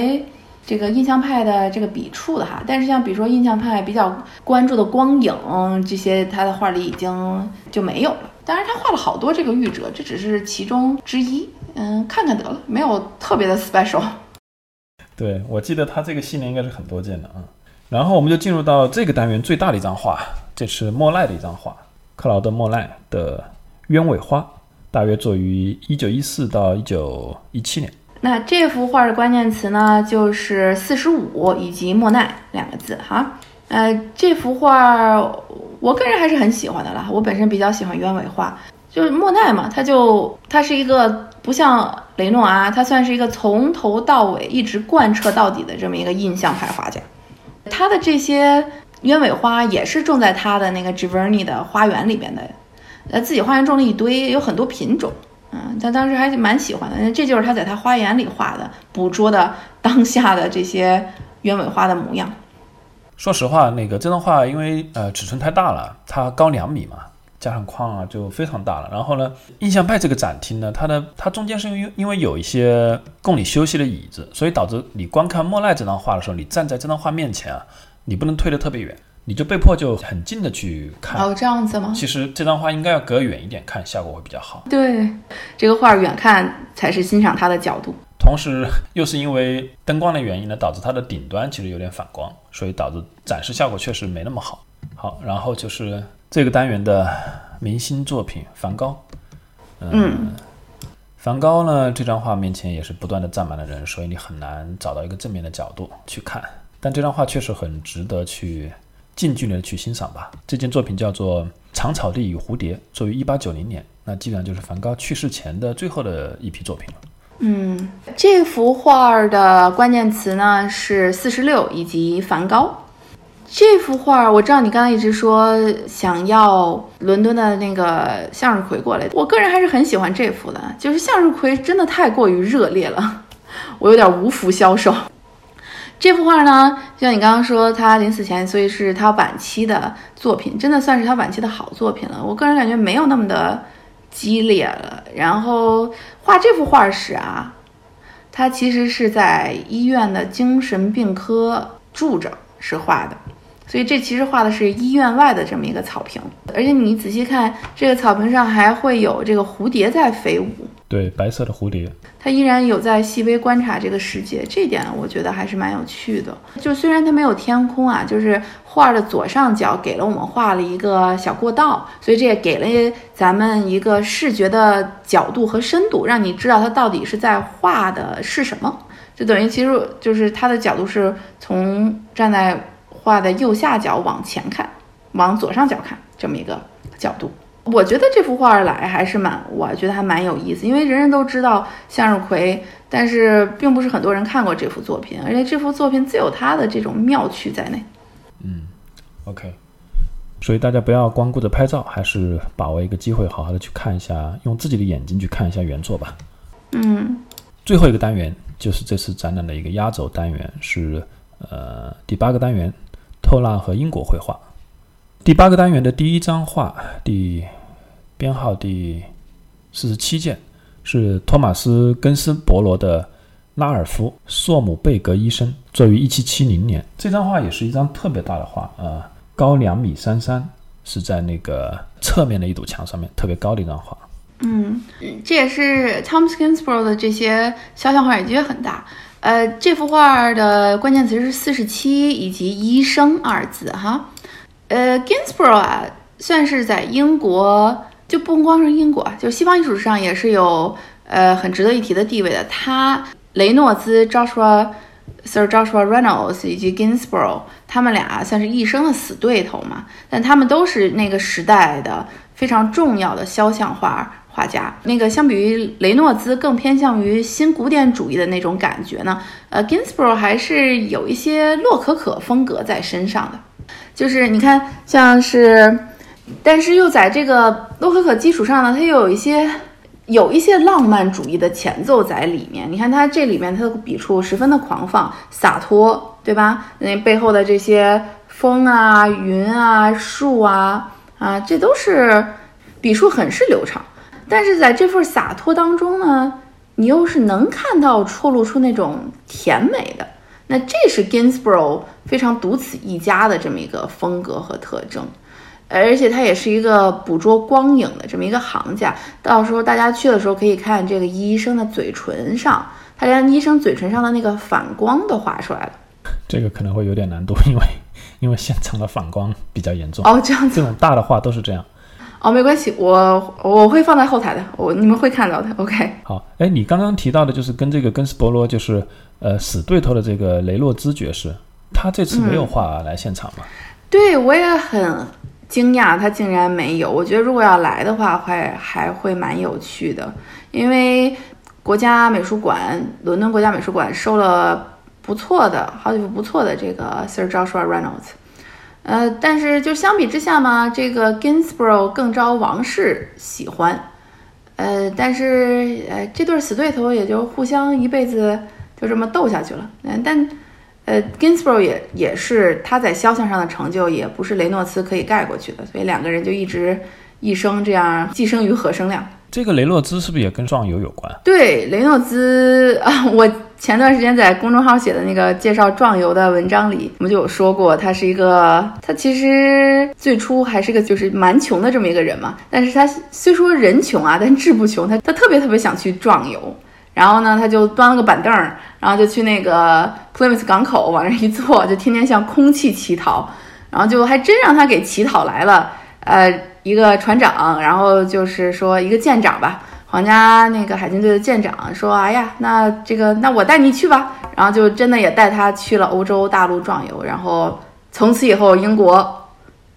这个印象派的这个笔触的哈，但是像比如说印象派比较关注的光影这些，他的画里已经就没有了。当然他画了好多这个御者，这只是其中之一，嗯，看看得了，没有特别的 special。 对，我记得他这个系列应该是很多件的啊。然后我们就进入到这个单元最大的一张画，这是莫奈的一张画，克劳德·莫奈的鸢尾花，大约作于一九一四到一九一七年。那这幅画的关键词呢就是四十五以及莫奈两个字哈。呃，这幅画我个人还是很喜欢的啦，我本身比较喜欢鸢尾花，就是莫奈嘛，他就他是一个不像雷诺阿，他算是一个从头到尾一直贯彻到底的这么一个印象派画家。他的这些鸢尾花也是种在他的那个 Giverny 的花园里边的，呃，自己花园种了一堆，有很多品种，嗯，他当时还蛮喜欢的。这就是他在他花园里画的，捕捉的当下的这些鸢尾花的模样。说实话，那个这张画因为呃尺寸太大了，它高两米嘛，加上框啊就非常大了。然后呢，印象派这个展厅呢，它的它中间是因为因为有一些供你休息的椅子，所以导致你观看莫奈这张画的时候，你站在这张画面前啊，你不能退得特别远，你就被迫就很近的去看。哦，这样子吗？其实这张画应该要隔远一点看，效果会比较好。对，这个画远看才是欣赏它的角度。同时又是因为灯光的原因呢，导致它的顶端其实有点反光，所以导致展示效果确实没那么好。好，然后就是这个单元的明星作品梵高。 嗯, 嗯梵高呢，这张画面前也是不断的站满了人，所以你很难找到一个正面的角度去看，但这张画确实很值得去近距离的去欣赏吧。这件作品叫做《长草地与蝴蝶》，作于一八九零年，那基本上就是梵高去世前的最后的一批作品了。嗯，这幅画的关键词呢是四十六以及梵高。这幅画我知道你刚刚一直说想要伦敦的那个向日葵过来，我个人还是很喜欢这幅的，就是向日葵真的太过于热烈了，我有点无福消受。这幅画呢，就像你刚刚说他临死前，所以是他晚期的作品，真的算是他晚期的好作品了。我个人感觉没有那么的激烈了。然后画这幅画时啊，他其实是在医院的精神病科住着是画的，所以这其实画的是医院外的这么一个草坪，而且你仔细看这个草坪上还会有这个蝴蝶在飞舞。对，白色的蝴蝶，他依然有在细微观察这个世界，这点我觉得还是蛮有趣的。就虽然它没有天空啊，就是画的左上角给了我们画了一个小过道，所以这也给了咱们一个视觉的角度和深度，让你知道它到底是在画的是什么。就等于其实就是它的角度是从站在画的右下角往前看，往左上角看这么一个角度。我觉得这幅画来还是蛮，我觉得还蛮有意思，因为人人都知道向日葵，但是并不是很多人看过这幅作品，而且这幅作品自有它的这种妙趣在内。嗯 ，OK， 所以大家不要光顾着拍照，还是把握一个机会，好好的去看一下，用自己的眼睛去看一下原作吧。嗯，最后一个单元就是这次展览的一个压轴单元，是呃第八个单元，透纳和英国绘画。第八个单元的第一张画，第编号第四十七件，是托马斯·根斯伯罗的《拉尔夫·索姆贝格医生》，作于一七七零年。这张画也是一张特别大的画，呃，高两米三三，是在那个侧面的一堵墙上面，特别高的一张画。嗯，这也是 Thomas Gainsborough 的这些肖像画也觉得很大。呃，这幅画的关键词是四十七以及医生二字哈。呃 Gainsborough 啊，算是在英国，就不光是英国，就西方艺术史上也是有呃很值得一提的地位的。他雷诺兹 Joshua Sir Joshua Reynolds 以及 Gainsborough， 他们俩算是一生的死对头嘛，但他们都是那个时代的非常重要的肖像画画家。那个相比于雷诺兹更偏向于新古典主义的那种感觉呢，呃 Gainsborough 还是有一些洛可可风格在身上的。就是你看像是，但是又在这个洛可可基础上呢，它又有一些有一些浪漫主义的前奏在里面。你看它这里面它的笔触十分的狂放洒脱，对吧？那背后的这些风啊云啊树啊啊，这都是笔触很是流畅，但是在这份洒脱当中呢，你又是能看到透露出那种甜美的。那这是 Gainsborough 非常独此一家的这么一个风格和特征。而且他也是一个捕捉光影的这么一个行家，到时候大家去的时候可以看这个医生的嘴唇上，他连医生嘴唇上的那个反光都画出来了。这个可能会有点难度，因为因为现场的反光比较严重。哦，这样子，这种大的画都是这样。哦，没关系，我我会放在后台的，我你们会看到的。 OK， 好。哎，你刚刚提到的就是跟这个跟斯伯罗就是呃死对头的这个雷洛兹爵士，他这次没有画来现场吗？嗯，对，我也很惊讶他竟然没有。我觉得如果要来的话还还会蛮有趣的，因为国家美术馆，伦敦国家美术馆收了不错的好几幅不错的这个 Sir Joshua Reynolds，呃，但是就相比之下嘛，这个 Gainsborough 更招王室喜欢，呃，但是呃这对死对头也就互相一辈子就这么斗下去了。呃、但呃 Gainsborough 也也是他在肖像上的成就也不是雷诺兹可以盖过去的，所以两个人就一直一生这样寄生于何生亮。这个雷诺兹是不是也跟壮游有关？对，雷诺兹啊，我前段时间在公众号写的那个介绍壮游的文章里，我们就有说过，他是一个，他其实最初还是个就是蛮穷的这么一个人嘛，但是他虽说人穷啊，但志不穷，他他特别特别想去壮游，然后呢，他就端了个板凳，然后就去那个 Plymouth 港口往那一坐，就天天向空气乞讨，然后就还真让他给乞讨来了，呃，一个船长，然后就是说一个舰长吧。皇家那个海军队的舰长说，哎呀，那这个那我带你去吧，然后就真的也带他去了欧洲大陆壮游。然后从此以后英国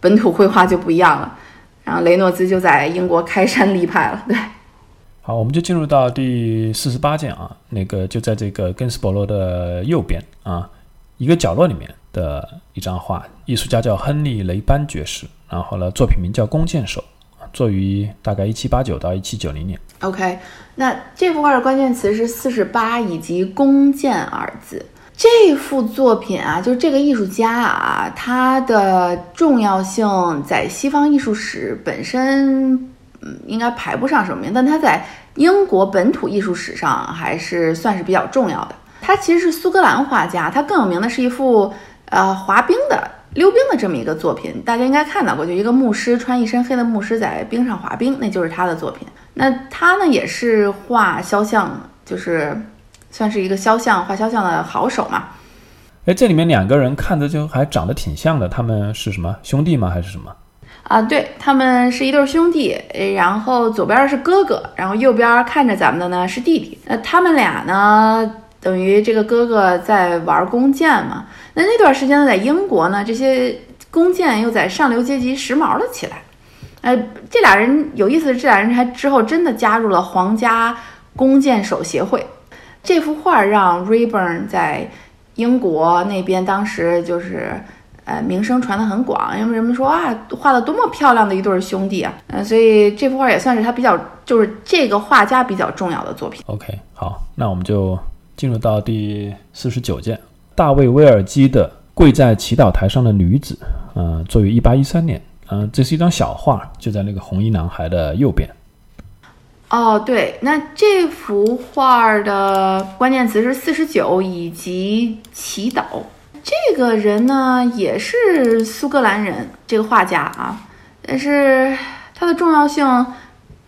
本土绘画就不一样了，然后雷诺兹就在英国开山立派了。对，好，我们就进入到第四十八件啊，那个就在这个根斯伯罗的右边啊一个角落里面的一张画，艺术家叫亨利雷班爵士，然后呢作品名叫弓箭手，作于大概一七八九到一七九零年。 OK， 那这幅画的关键词是四十八以及弓箭二字。这幅作品啊，就是这个艺术家啊，他的重要性在西方艺术史本身嗯，应该排不上什么名，但他在英国本土艺术史上还是算是比较重要的。他其实是苏格兰画家，他更有名的是一幅呃滑冰的溜冰的这么一个作品，大家应该看到过，就一个牧师穿一身黑的牧师在冰上滑冰，那就是他的作品。那他呢也是画肖像，就是算是一个肖像画肖像的好手嘛。哎，这里面两个人看着就还长得挺像的，他们是什么兄弟吗？还是什么？啊，对，他们是一对兄弟，然后左边是哥哥，然后右边看着咱们的呢是弟弟。那他们俩呢？等于这个哥哥在玩弓箭嘛，那那段时间在英国呢，这些弓箭又在上流阶级时髦了起来。呃，这俩人有意思的，这俩人还之后真的加入了皇家弓箭手协会。这幅画让 Rayburn 在英国那边当时就是呃名声传得很广，因为人们说啊，画得多么漂亮的一对兄弟啊，呃，所以这幅画也算是他比较就是这个画家比较重要的作品。OK， 好，那我们就进入到第四十九件，大卫威尔基的跪在祈祷台上的女子，呃、作于一八一三年，呃、这是一张小画，就在那个红衣男孩的右边。哦，对，那这幅画的关键词是四十九以及祈祷。这个人呢也是苏格兰人，这个画家啊，但是他的重要性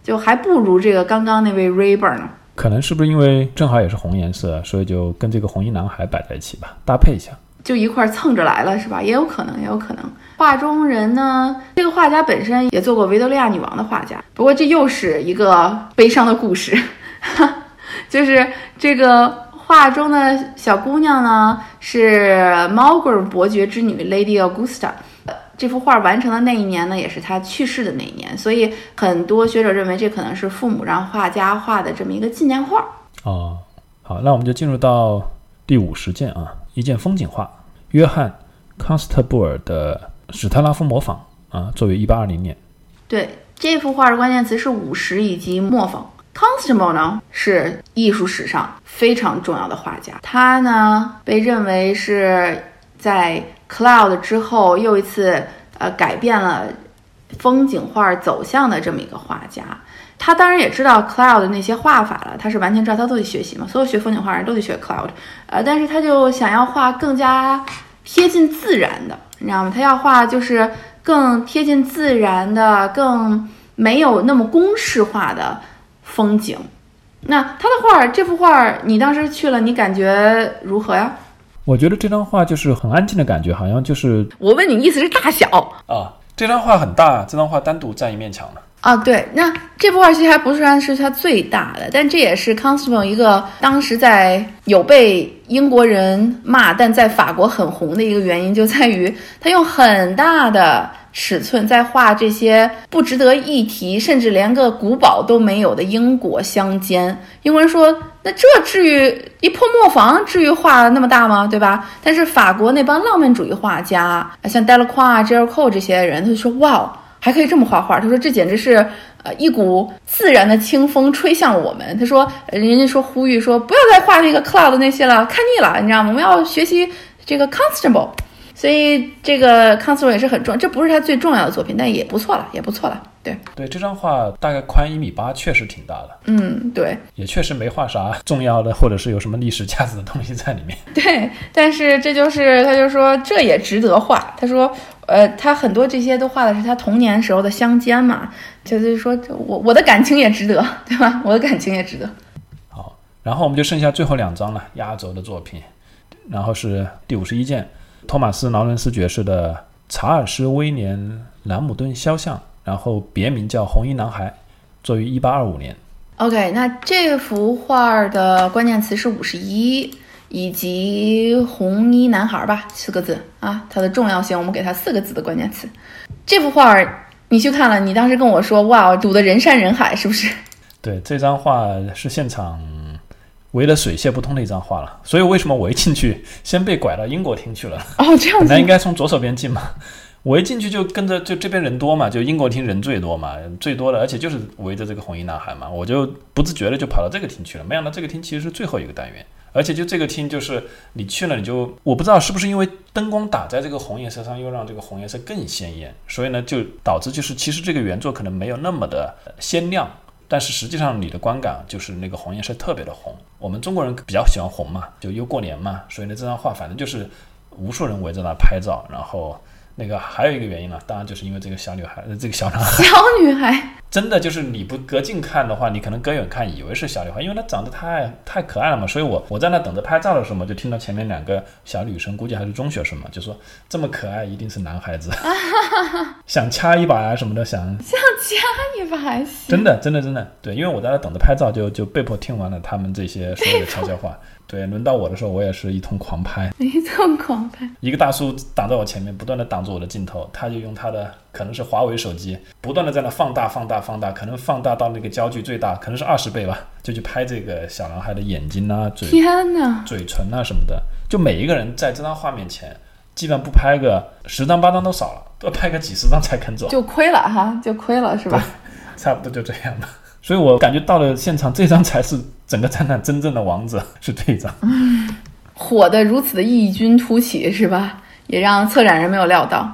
就还不如这个刚刚那位 Rayburn 呢。可能是不是因为正好也是红颜色，所以就跟这个红衣男孩摆在一起吧，搭配一下，就一块蹭着来了，是吧？也有可能，也有可能。画中人呢，这个画家本身也做过维多利亚女王的画家，不过这又是一个悲伤的故事，就是这个画中的小姑娘呢是 Marlborough 伯爵之女 Lady Augusta。这幅画完成的那一年呢，也是他去世的那一年，所以很多学者认为这可能是父母让画家画的这么一个纪念画。哦，好，那我们就进入到第五十件啊，一件风景画，约翰康斯特布尔的史特拉夫磨坊啊，作于一八二零年。对，这幅画的关键词是五十以及磨坊。Constable 呢是艺术史上非常重要的画家，他呢被认为是在Cloud 之后又一次呃改变了风景画走向的这么一个画家。他当然也知道 Cloud 的那些画法了，他是完全照他都得学习嘛，所有学风景画人都得学 Cloud， 呃，但是他就想要画更加贴近自然的，你知道吗？他要画就是更贴近自然的、更没有那么公式化的风景。那他的画，这幅画你当时去了，你感觉如何呀？我觉得这张画就是很安静的感觉，好像就是我问你意思是大小啊？这张画很大，这张画单独占一面墙了啊。对，那这幅画其实还不算是它最大的，但这也是 Constable 一个当时在有被英国人骂但在法国很红的一个原因，就在于他用很大的尺寸在画这些不值得一提甚至连个古堡都没有的英国乡间。英国人说那这至于一破磨坊，至于画那么大吗，对吧？但是法国那帮浪漫主义画家像戴勒匡啊、杰尔寇这些人，他就说哇还可以这么画画，他说这简直是呃一股自然的清风吹向我们。他说人家说呼吁说不要再画那个 cloud 那些了，看腻了，你知道吗？我们要学习这个 Constable。所以这个 Constable 也是很重要，这不是他最重要的作品，但也不错了，也不错了。对对，这张画大概宽一米八，确实挺大的。嗯，对，也确实没画啥重要的，或者是有什么历史价值的东西在里面。对，但是这就是他就说这也值得画。他说，呃，他很多这些都画的是他童年时候的乡间嘛，就是说我我的感情也值得，对吧？我的感情也值得。好，然后我们就剩下最后两张了，压轴的作品，然后是第五十一件。托马斯·劳伦斯爵士的查尔斯·威廉·兰姆顿肖像，然后别名叫红衣男孩，作于一八二五年。 OK， 那这幅画的关键词是五十一以及红衣男孩吧，四个字啊，它的重要性我们给它四个字的关键词。这幅画你去看了，你当时跟我说哇堵得人山人海，是不是？对，这张画是现场围了水泄不通的一张画了，所以为什么我一进去先被拐到英国厅去了？哦，这样子。本来应该从左手边进嘛，我一进去就跟着就这边人多嘛，就英国厅人最多嘛，最多的，而且就是围着这个红衣男孩嘛，我就不自觉的就跑到这个厅去了。没想到这个厅其实是最后一个单元，而且就这个厅就是你去了你就我不知道是不是因为灯光打在这个红颜色上，又让这个红颜色更鲜艳，所以呢就导致就是其实这个原作可能没有那么的鲜亮。但是实际上你的观感就是那个红颜色特别的红，我们中国人比较喜欢红嘛，就又过年嘛，所以呢这张画反正就是无数人围着它拍照。然后那个还有一个原因呢，当然就是因为这个小女孩，这个小男孩，小女孩真的就是你不隔近看的话，你可能隔远看以为是小女孩，因为她长得太太可爱了嘛。所以我我在那等着拍照的时候嘛，就听到前面两个小女生，估计还是中学生嘛，就说这么可爱一定是男孩子，啊、哈哈想掐一把啊什么的，想想掐一把还行。真的真的真的，对，因为我在那等着拍照就，就就被迫听完了他们这些所有的悄悄话。对，轮到我的时候，我也是一通狂拍，一通狂拍。一个大叔挡在我前面，不断的挡住我的镜头，他就用他的可能是华为手机，不断的在那放大、放大、放大，可能放大到那个焦距最大，可能是二十倍吧，就去拍这个小男孩的眼睛啊、嘴、天哪、嘴唇啊什么的。就每一个人在这张画面前，基本不拍个十张八张都少了，都拍个几十张才肯走，就亏了哈，就亏了是吧？差不多就这样吧。所以我感觉到了现场，这张才是整个展览真正的王者，是这一张。嗯，火得如此的异军突起是吧？也让策展人没有料到。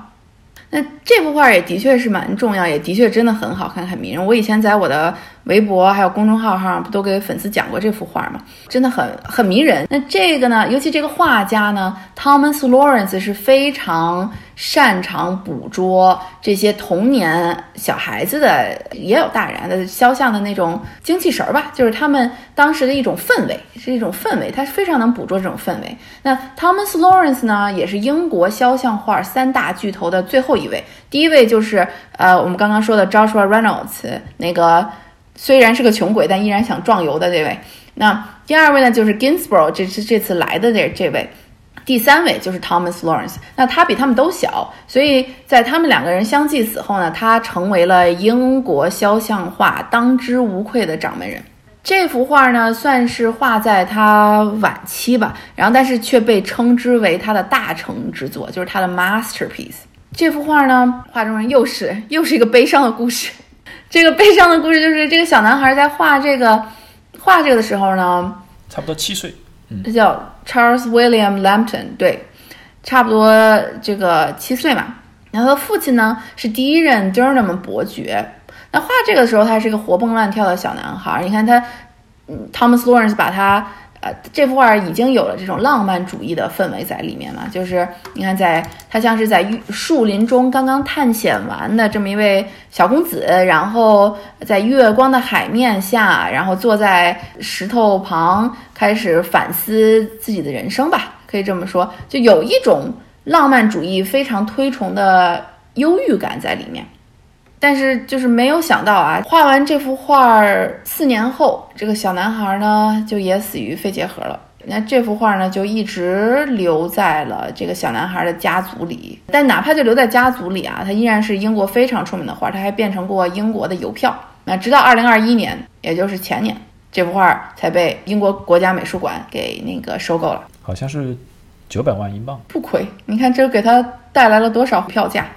那这幅画也的确是蛮重要，也的确真的很好看，很迷人。我以前在我的微博还有公众号上不都给粉丝讲过这幅画吗？真的很很迷人。那这个呢，尤其这个画家呢 ，Thomas Lawrence 是非常擅长捕捉这些童年小孩子的，也有大人的肖像的那种精气神吧，就是他们当时的一种氛围，是一种氛围，他非常能捕捉这种氛围。那 Thomas Lawrence 呢，也是英国肖像画三大巨头的最后一位，第一位就是呃我们刚刚说的 Joshua Reynolds， 那个虽然是个穷鬼但依然想壮游的这位。那第二位呢就是 Gainsborough， 这是这次来的这这位。第三位就是 Thomas Lawrence， 那他比他们都小，所以在他们两个人相继死后呢，他成为了英国肖像画当之无愧的掌门人。这幅画呢算是画在他晚期吧，然后但是却被称之为他的大成之作，就是他的 masterpiece。 这幅画呢，画中人又是又是一个悲伤的故事。这个悲伤的故事就是这个小男孩在画这个画这个的时候呢，差不多七岁，这叫 Charles William Lampton， 对，差不多这个七岁嘛。然后他父亲呢是第一任 Durham 伯爵。那画这个时候他是个活蹦乱跳的小男孩，你看他 Thomas Lawrence 把他呃，这幅画已经有了这种浪漫主义的氛围在里面嘛，就是你看在，在他像是在树林中刚刚探险完的这么一位小公子，然后在月光的海面下，然后坐在石头旁开始反思自己的人生吧，可以这么说，就有一种浪漫主义非常推崇的忧郁感在里面。但是就是没有想到啊，画完这幅画四年后，这个小男孩呢就也死于肺结核了。那这幅画呢就一直留在了这个小男孩的家族里，但哪怕就留在家族里啊，它依然是英国非常出名的画，它还变成过英国的邮票。那直到二零二一年，也就是前年，这幅画才被英国国家美术馆给那个收购了，好像是九百万英镑，不亏。你看这给他带来了多少票价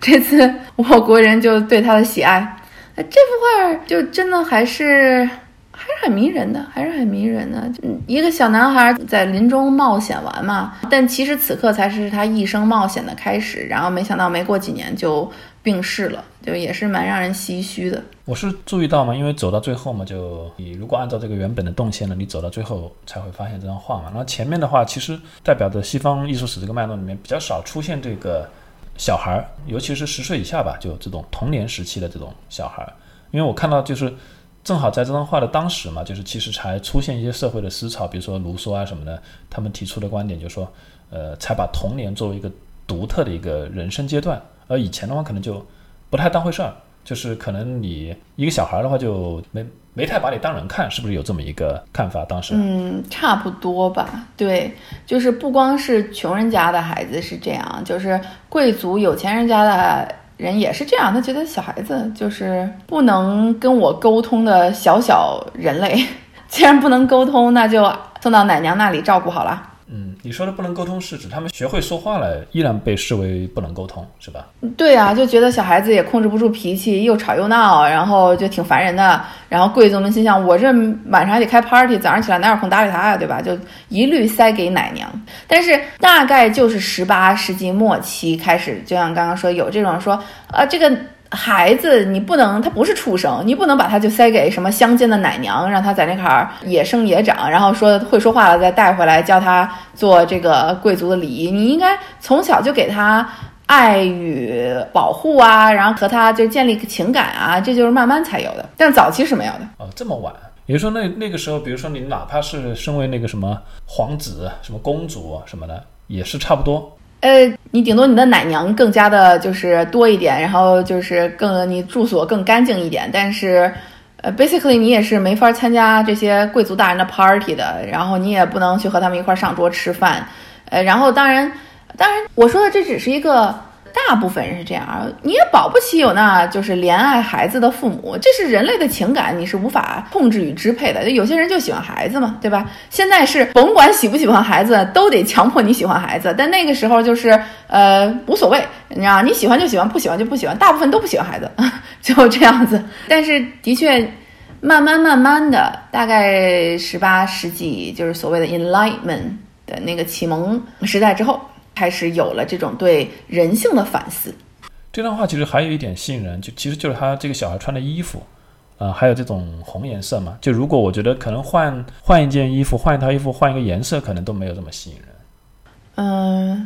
这次我国人就对他的喜爱，这幅画就真的还是还是很迷人的，还是很迷人的。一个小男孩在林中冒险完嘛，但其实此刻才是他一生冒险的开始，然后没想到没过几年就病逝了，就也是蛮让人唏嘘的。我是注意到嘛，因为走到最后嘛，就你如果按照这个原本的动线呢，你走到最后才会发现这张画嘛。然后前面的话，其实代表着西方艺术史这个脉络里面比较少出现这个小孩，尤其是十岁以下吧，就这种童年时期的这种小孩，因为我看到就是正好在这张画的当时嘛，就是其实才出现一些社会的思潮，比如说卢梭啊什么的，他们提出的观点就是说，呃，才把童年作为一个独特的一个人生阶段，而以前的话可能就不太当回事儿，就是可能你一个小孩的话就没没太把你当人看，是不是有这么一个看法？当时嗯，差不多吧。对，就是不光是穷人家的孩子是这样，就是贵族有钱人家的人也是这样，他觉得小孩子就是不能跟我沟通的小小人类，既然不能沟通，那就送到奶娘那里照顾好了。嗯，你说的不能沟通是指他们学会说话了依然被视为不能沟通，是吧？对啊，就觉得小孩子也控制不住脾气，又吵又闹，然后就挺烦人的。然后贵族们心想，我这晚上还得开 party， 早上起来哪有空搭理他啊，对吧？就一律塞给奶娘。但是大概就是十八世纪末期开始，就像刚刚说，有这种说啊，这个孩子你不能，他不是畜生，你不能把他就塞给什么乡间的奶娘，让他在那块儿野生野长，然后说会说话了再带回来教他做这个贵族的礼仪。你应该从小就给他爱与保护啊，然后和他就建立情感啊，这就是慢慢才有的，但早期是没有的。哦，这么晚。也就是说那那个时候，比如说你哪怕是身为那个什么皇子、什么公主什么的，也是差不多。呃，你顶多你的奶娘更加的就是多一点，然后就是更你住所更干净一点，但是呃 basically 你也是没法参加这些贵族大人的 party 的，然后你也不能去和他们一块上桌吃饭。呃，然后当然当然我说的这只是一个大部分人是这样，你也保不齐有那就是怜爱孩子的父母，这是人类的情感，你是无法控制与支配的。就有些人就喜欢孩子嘛，对吧？现在是甭管喜不喜欢孩子，都得强迫你喜欢孩子，但那个时候就是呃无所谓，你知道，你喜欢就喜欢，不喜欢就不喜欢，大部分都不喜欢孩子，就这样子。但是的确慢慢慢慢的，大概十八世纪就是所谓的 enlightenment 的那个启蒙时代之后，开始有了这种对人性的反思。这段话其实还有一点吸引人，就其实就是他这个小孩穿的衣服啊、呃，还有这种红颜色嘛。就如果我觉得可能换换一件衣服、换一套衣服、换一个颜色，可能都没有这么吸引人。嗯，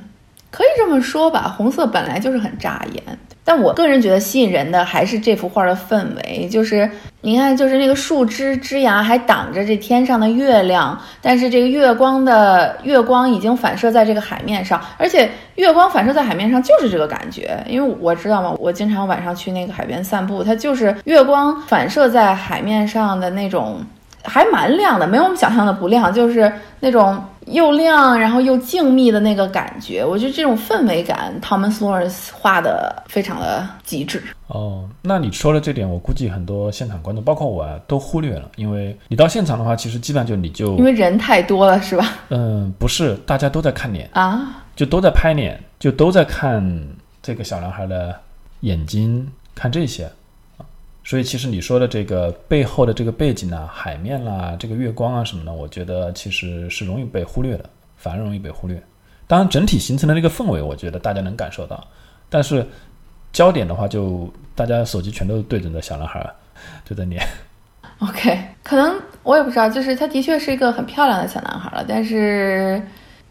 可以这么说吧。红色本来就是很扎眼，但我个人觉得吸引人的还是这幅画的氛围。就是你看，就是那个树枝枝芽还挡着这天上的月亮，但是这个月光的月光已经反射在这个海面上，而且月光反射在海面上就是这个感觉。因为我知道嘛，我经常晚上去那个海边散步，它就是月光反射在海面上的那种，还蛮亮的，没有我们想象的不亮，就是那种又亮然后又静谧的那个感觉。我觉得这种氛围感 Thomas Lawrence 画的非常的极致。哦，那你说的这点我估计很多现场观众包括我、啊、都忽略了，因为你到现场的话其实基本上就你就因为人太多了是吧？嗯，不是，大家都在看脸啊，就都在拍脸，就都在看这个小男孩的眼睛，看这些。所以其实你说的这个背后的这个背景啊，海面啦、啊，这个月光啊什么的，我觉得其实是容易被忽略的，反而容易被忽略。当然整体形成的那个氛围我觉得大家能感受到，但是焦点的话就大家手机全都对准着小男孩，对着你。OK， 可能我也不知道，就是他的确是一个很漂亮的小男孩了，但是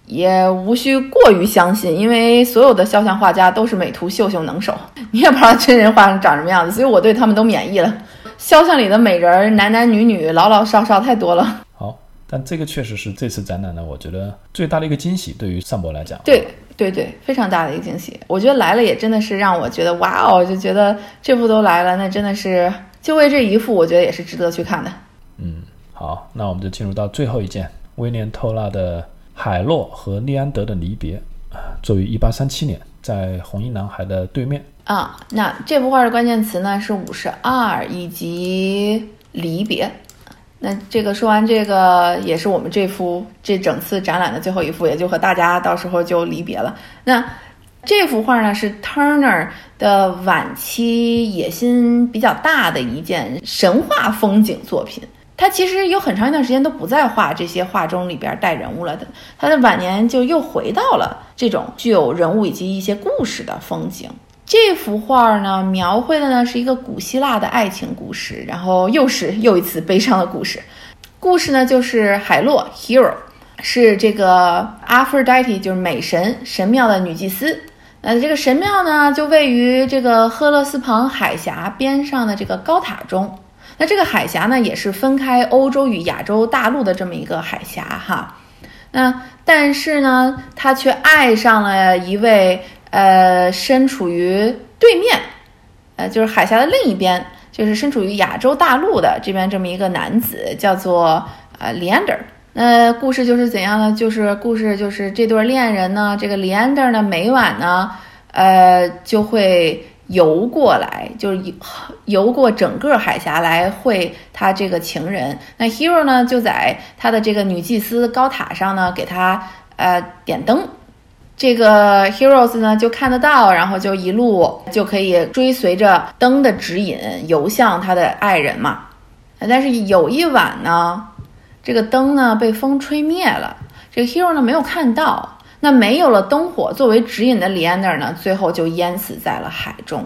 也无需过于相信，因为所有的肖像画家都是美图秀秀能手，你也不知道真人画长什么样子，所以我对他们都免疫了。肖像里的美人男男女女老老少少太多了。好，但这个确实是这次展览呢，我觉得最大的一个惊喜，对于上博来讲，对对对，非常大的一个惊喜。我觉得来了也真的是让我觉得哇哦，就觉得这部都来了，那真的是就为这一幅，我觉得也是值得去看的。嗯，好，那我们就进入到最后一件，威廉透纳的海洛和利安德的离别，作于一八三七年，在红衣男孩的对面啊。那这幅画的关键词呢是五十二以及离别。那这个说完这个也是我们这幅这整次展览的最后一幅，也就和大家到时候就离别了。那这幅画呢是 Turner 的晚期野心比较大的一件神话风景作品。他其实有很长一段时间都不再画这些画中里边带人物了，他的晚年就又回到了这种具有人物以及一些故事的风景。这幅画呢描绘的呢是一个古希腊的爱情故事，然后又是又一次悲伤的故事。故事呢就是海洛 Hero 是这个 Aphrodite 就是美神神庙的女祭司。那这个神庙呢就位于这个赫勒斯旁海峡边上的这个高塔中。那这个海峡呢也是分开欧洲与亚洲大陆的这么一个海峡哈。那但是呢他却爱上了一位呃身处于对面呃就是海峡的另一边，就是身处于亚洲大陆的这边这么一个男子，叫做呃 Leander。 那故事就是怎样呢，就是故事就是这对恋人呢，这个 Leander 呢每晚呢呃就会游过来，就是游过整个海峡来会他这个情人。那 Hero 呢就在他的这个女祭司高塔上呢给他呃点灯，这个 Heroes 呢就看得到，然后就一路就可以追随着灯的指引游向他的爱人嘛。但是有一晚呢这个灯呢被风吹灭了，这个 Hero 呢没有看到，那没有了灯火作为指引的 Leander 呢最后就淹死在了海中。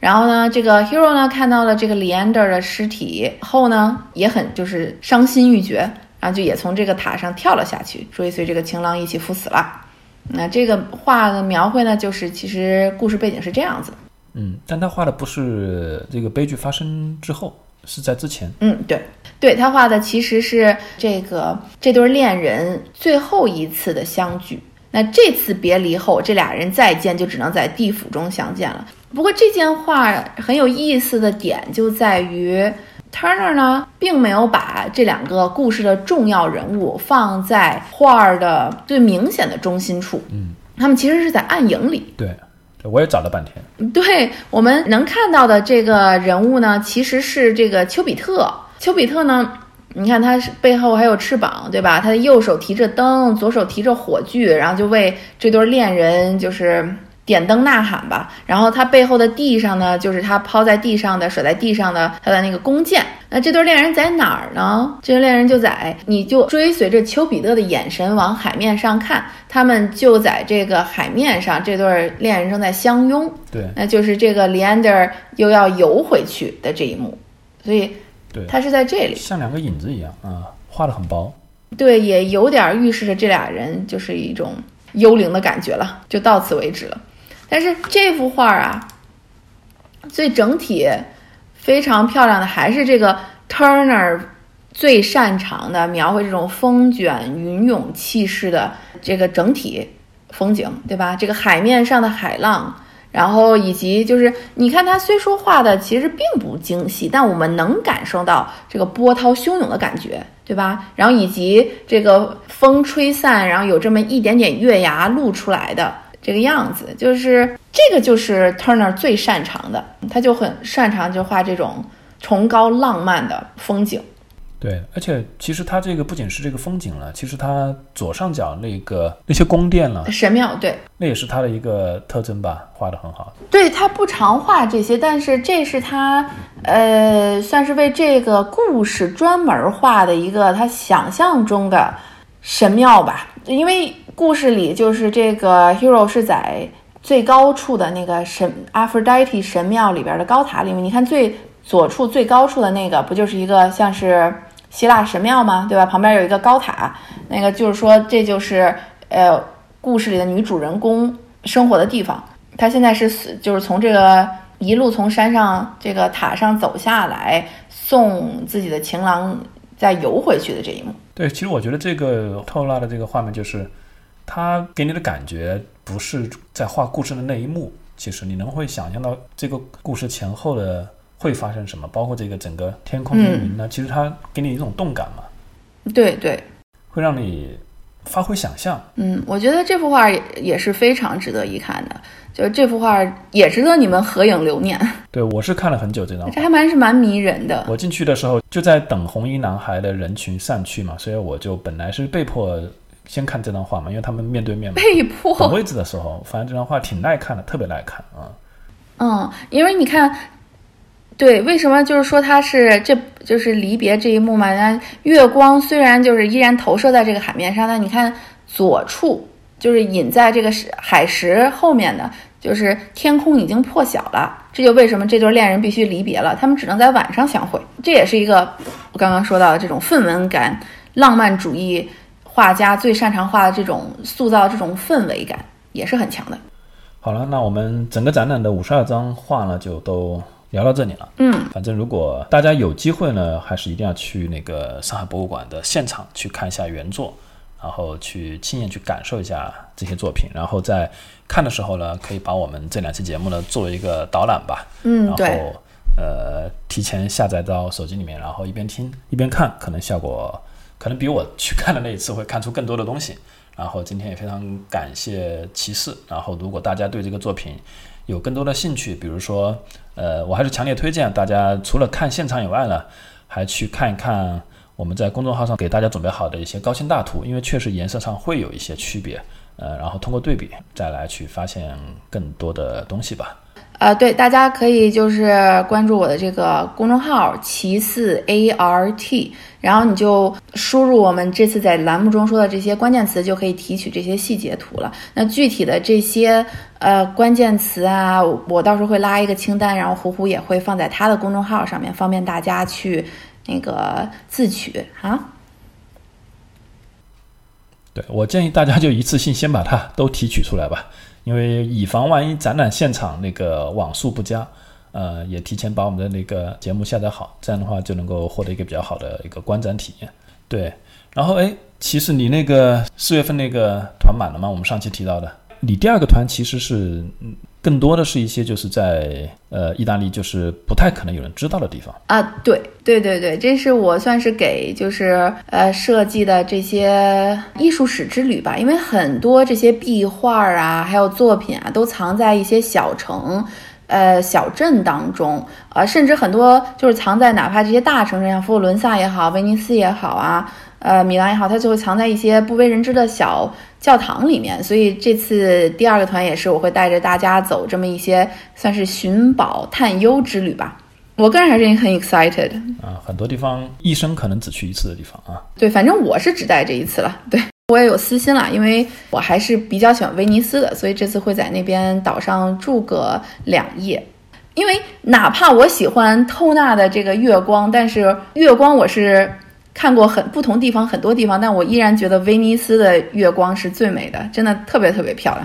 然后呢这个 Hero 呢看到了这个 Leander 的尸体后呢也很就是伤心欲绝，然后就也从这个塔上跳了下去，追随这个情郎一起赴死了。那这个画的描绘呢就是其实故事背景是这样子。嗯，但他画的不是这个悲剧发生之后，是在之前。嗯，对对，他画的其实是这个这对恋人最后一次的相聚。那这次别离后，这俩人再见就只能在地府中相见了。不过这件画很有意思的点就在于 Turner 呢并没有把这两个故事的重要人物放在画的最明显的中心处。嗯，他们其实是在暗影里。对，我也找了半天。对，我们能看到的这个人物呢其实是这个丘比特。丘比特呢你看他背后还有翅膀，对吧？他的右手提着灯，左手提着火炬，然后就为这对恋人就是点灯呐喊吧。然后他背后的地上呢就是他抛在地上的、甩在地上的他的那个弓箭。那这对恋人在哪儿呢？这对恋人就在你就追随着丘比特的眼神往海面上看，他们就在这个海面上，这对恋人正在相拥。对，那就是这个 Leander 又要游回去的这一幕。所以对，它是在这里像两个影子一样啊，画得很薄。对，也有点预示着这俩人就是一种幽灵的感觉了，就到此为止了。但是这幅画啊最整体非常漂亮的还是这个 Turner 最擅长的描绘这种风卷云涌气势的这个整体风景，对吧？这个海面上的海浪，然后以及就是你看他虽说画的其实并不精细，但我们能感受到这个波涛汹涌的感觉，对吧？然后以及这个风吹散，然后有这么一点点月牙露出来的这个样子，就是这个就是 Turner 最擅长的，他就很擅长就画这种崇高浪漫的风景。对，而且其实它这个不仅是这个风景了，其实它左上角那个那些宫殿了，神庙，对，那也是它的一个特征吧，画得很好。对，他不常画这些，但是这是他呃，算是为这个故事专门画的一个他想象中的神庙吧。因为故事里就是这个 Hero 是在最高处的那个神 Aphrodite 神庙里边的高塔里面，你看最左处最高处的那个不就是一个像是希腊神庙嘛，对吧？旁边有一个高塔，那个就是说这就是呃故事里的女主人公生活的地方。她现在是就是从这个一路从山上这个塔上走下来，送自己的情郎再游回去的这一幕。对，其实我觉得这个透露的这个画面就是它给你的感觉不是在画故事的那一幕，其实你能会想象到这个故事前后的会发生什么，包括这个整个天空的云呢、嗯、其实它给你一种动感嘛。对对，会让你发挥想象。嗯，我觉得这幅画也是非常值得一看的，就这幅画也值得你们合影留念。对，我是看了很久这张画，这还蛮是蛮迷人的。我进去的时候就在等红衣男孩的人群散去嘛，所以我就本来是被迫先看这张画嘛，因为他们面对面嘛。被迫等位置的时候，反正这张画挺耐看的，特别耐看啊。嗯，因为你看。对，为什么就是说它是这就是离别这一幕嘛？那月光虽然就是依然投射在这个海面上，但你看左处就是隐在这个海石后面的，就是天空已经破晓了。这就为什么这对恋人必须离别了，他们只能在晚上相会。这也是一个我刚刚说到的这种氛围感，浪漫主义画家最擅长画的这种塑造这种氛围感也是很强的。好了，那我们整个展览的五十二张画呢，就都聊到这里了。嗯，反正如果大家有机会呢，还是一定要去那个上海博物馆的现场去看一下原作，然后去亲眼去感受一下这些作品，然后在看的时候呢，可以把我们这两期节目呢作为一个导览吧。嗯，对。然后呃，提前下载到手机里面，然后一边听一边看，可能效果可能比我去看的那一次会看出更多的东西。然后今天也非常感谢骑士。然后如果大家对这个作品有更多的兴趣，比如说呃，我还是强烈推荐大家除了看现场以外呢，还去看一看我们在公众号上给大家准备好的一些高清大图，因为确实颜色上会有一些区别，呃，然后通过对比再来去发现更多的东西吧。呃，对，大家可以就是关注我的这个公众号骑士 A R T， 然后你就输入我们这次在栏目中说的这些关键词，就可以提取这些细节图了。那具体的这些呃关键词啊，我到时候会拉一个清单，然后胡胡也会放在他的公众号上面，方便大家去那个自取啊。对，我建议大家就一次性先把它都提取出来吧。因为以防万一展览现场那个网速不佳，呃，也提前把我们的那个节目下载好，这样的话就能够获得一个比较好的一个观展体验。对，然后哎，其实你那个四月份那个团满了吗？我们上期提到的，你第二个团其实是更多的是一些就是在呃意大利就是不太可能有人知道的地方啊。对对对对，这是我算是给就是呃设计的这些艺术史之旅吧，因为很多这些壁画啊还有作品啊都藏在一些小城呃小镇当中，呃甚至很多就是藏在哪怕这些大城镇，像佛罗伦萨也好，威尼斯也好啊，呃米兰也好，它就会藏在一些不为人知的小教堂里面。所以这次第二个团也是我会带着大家走这么一些算是寻宝探幽之旅吧。我个人还是很 excited 啊，很多地方一生可能只去一次的地方啊。对，反正我是只带这一次了。对，我也有私心了，因为我还是比较喜欢威尼斯的，所以这次会在那边岛上住个两夜。因为哪怕我喜欢透纳的这个月光，但是月光我是看过很不同地方很多地方，但我依然觉得威尼斯的月光是最美的，真的特别特别漂亮。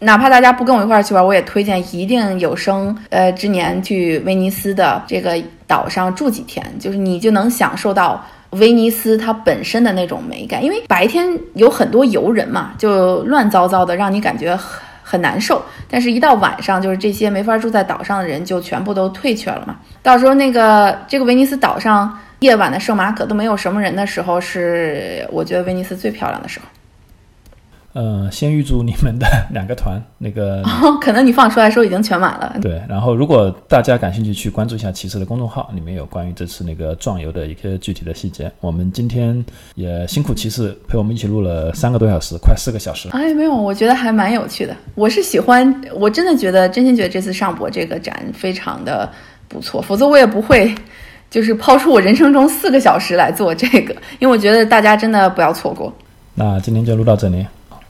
哪怕大家不跟我一块儿去玩，我也推荐一定有生呃之年去威尼斯的这个岛上住几天，就是你就能享受到威尼斯它本身的那种美感。因为白天有很多游人嘛，就乱糟糟的，让你感觉很很难受，但是一到晚上，就是这些没法住在岛上的人就全部都退却了嘛。到时候那个这个威尼斯岛上夜晚的圣马可都没有什么人的时候，是我觉得威尼斯最漂亮的时候。嗯、呃，先预祝你们的两个团那个、哦、可能你放出来的时候已经全满了。对，然后如果大家感兴趣，去关注一下骑士的公众号，里面有关于这次那个壮游的一些具体的细节。我们今天也辛苦骑士陪我们一起录了三个多小时，快四个小时。哎，没有，我觉得还蛮有趣的。我是喜欢，我真的觉得真心觉得这次上博这个展非常的不错，否则我也不会就是抛出我人生中四个小时来做这个，因为我觉得大家真的不要错过。那今天就录到这里。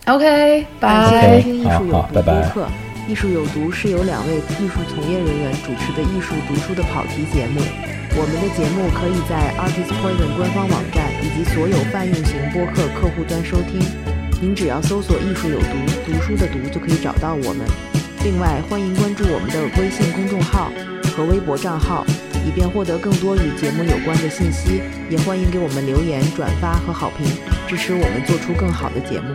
OK， 拜。听艺术有毒播客，艺术有毒是由两位艺术从业人员主持的艺术读书的跑题节目。我们的节目可以在 Artist Poison 官方网站以及所有泛用型播客客户端收听。您只要搜索“艺术有毒”，读书的“读”就可以找到我们。另外，欢迎关注我们的微信公众号和微博账号，以便获得更多与节目有关的信息。也欢迎给我们留言、转发和好评，支持我们做出更好的节目。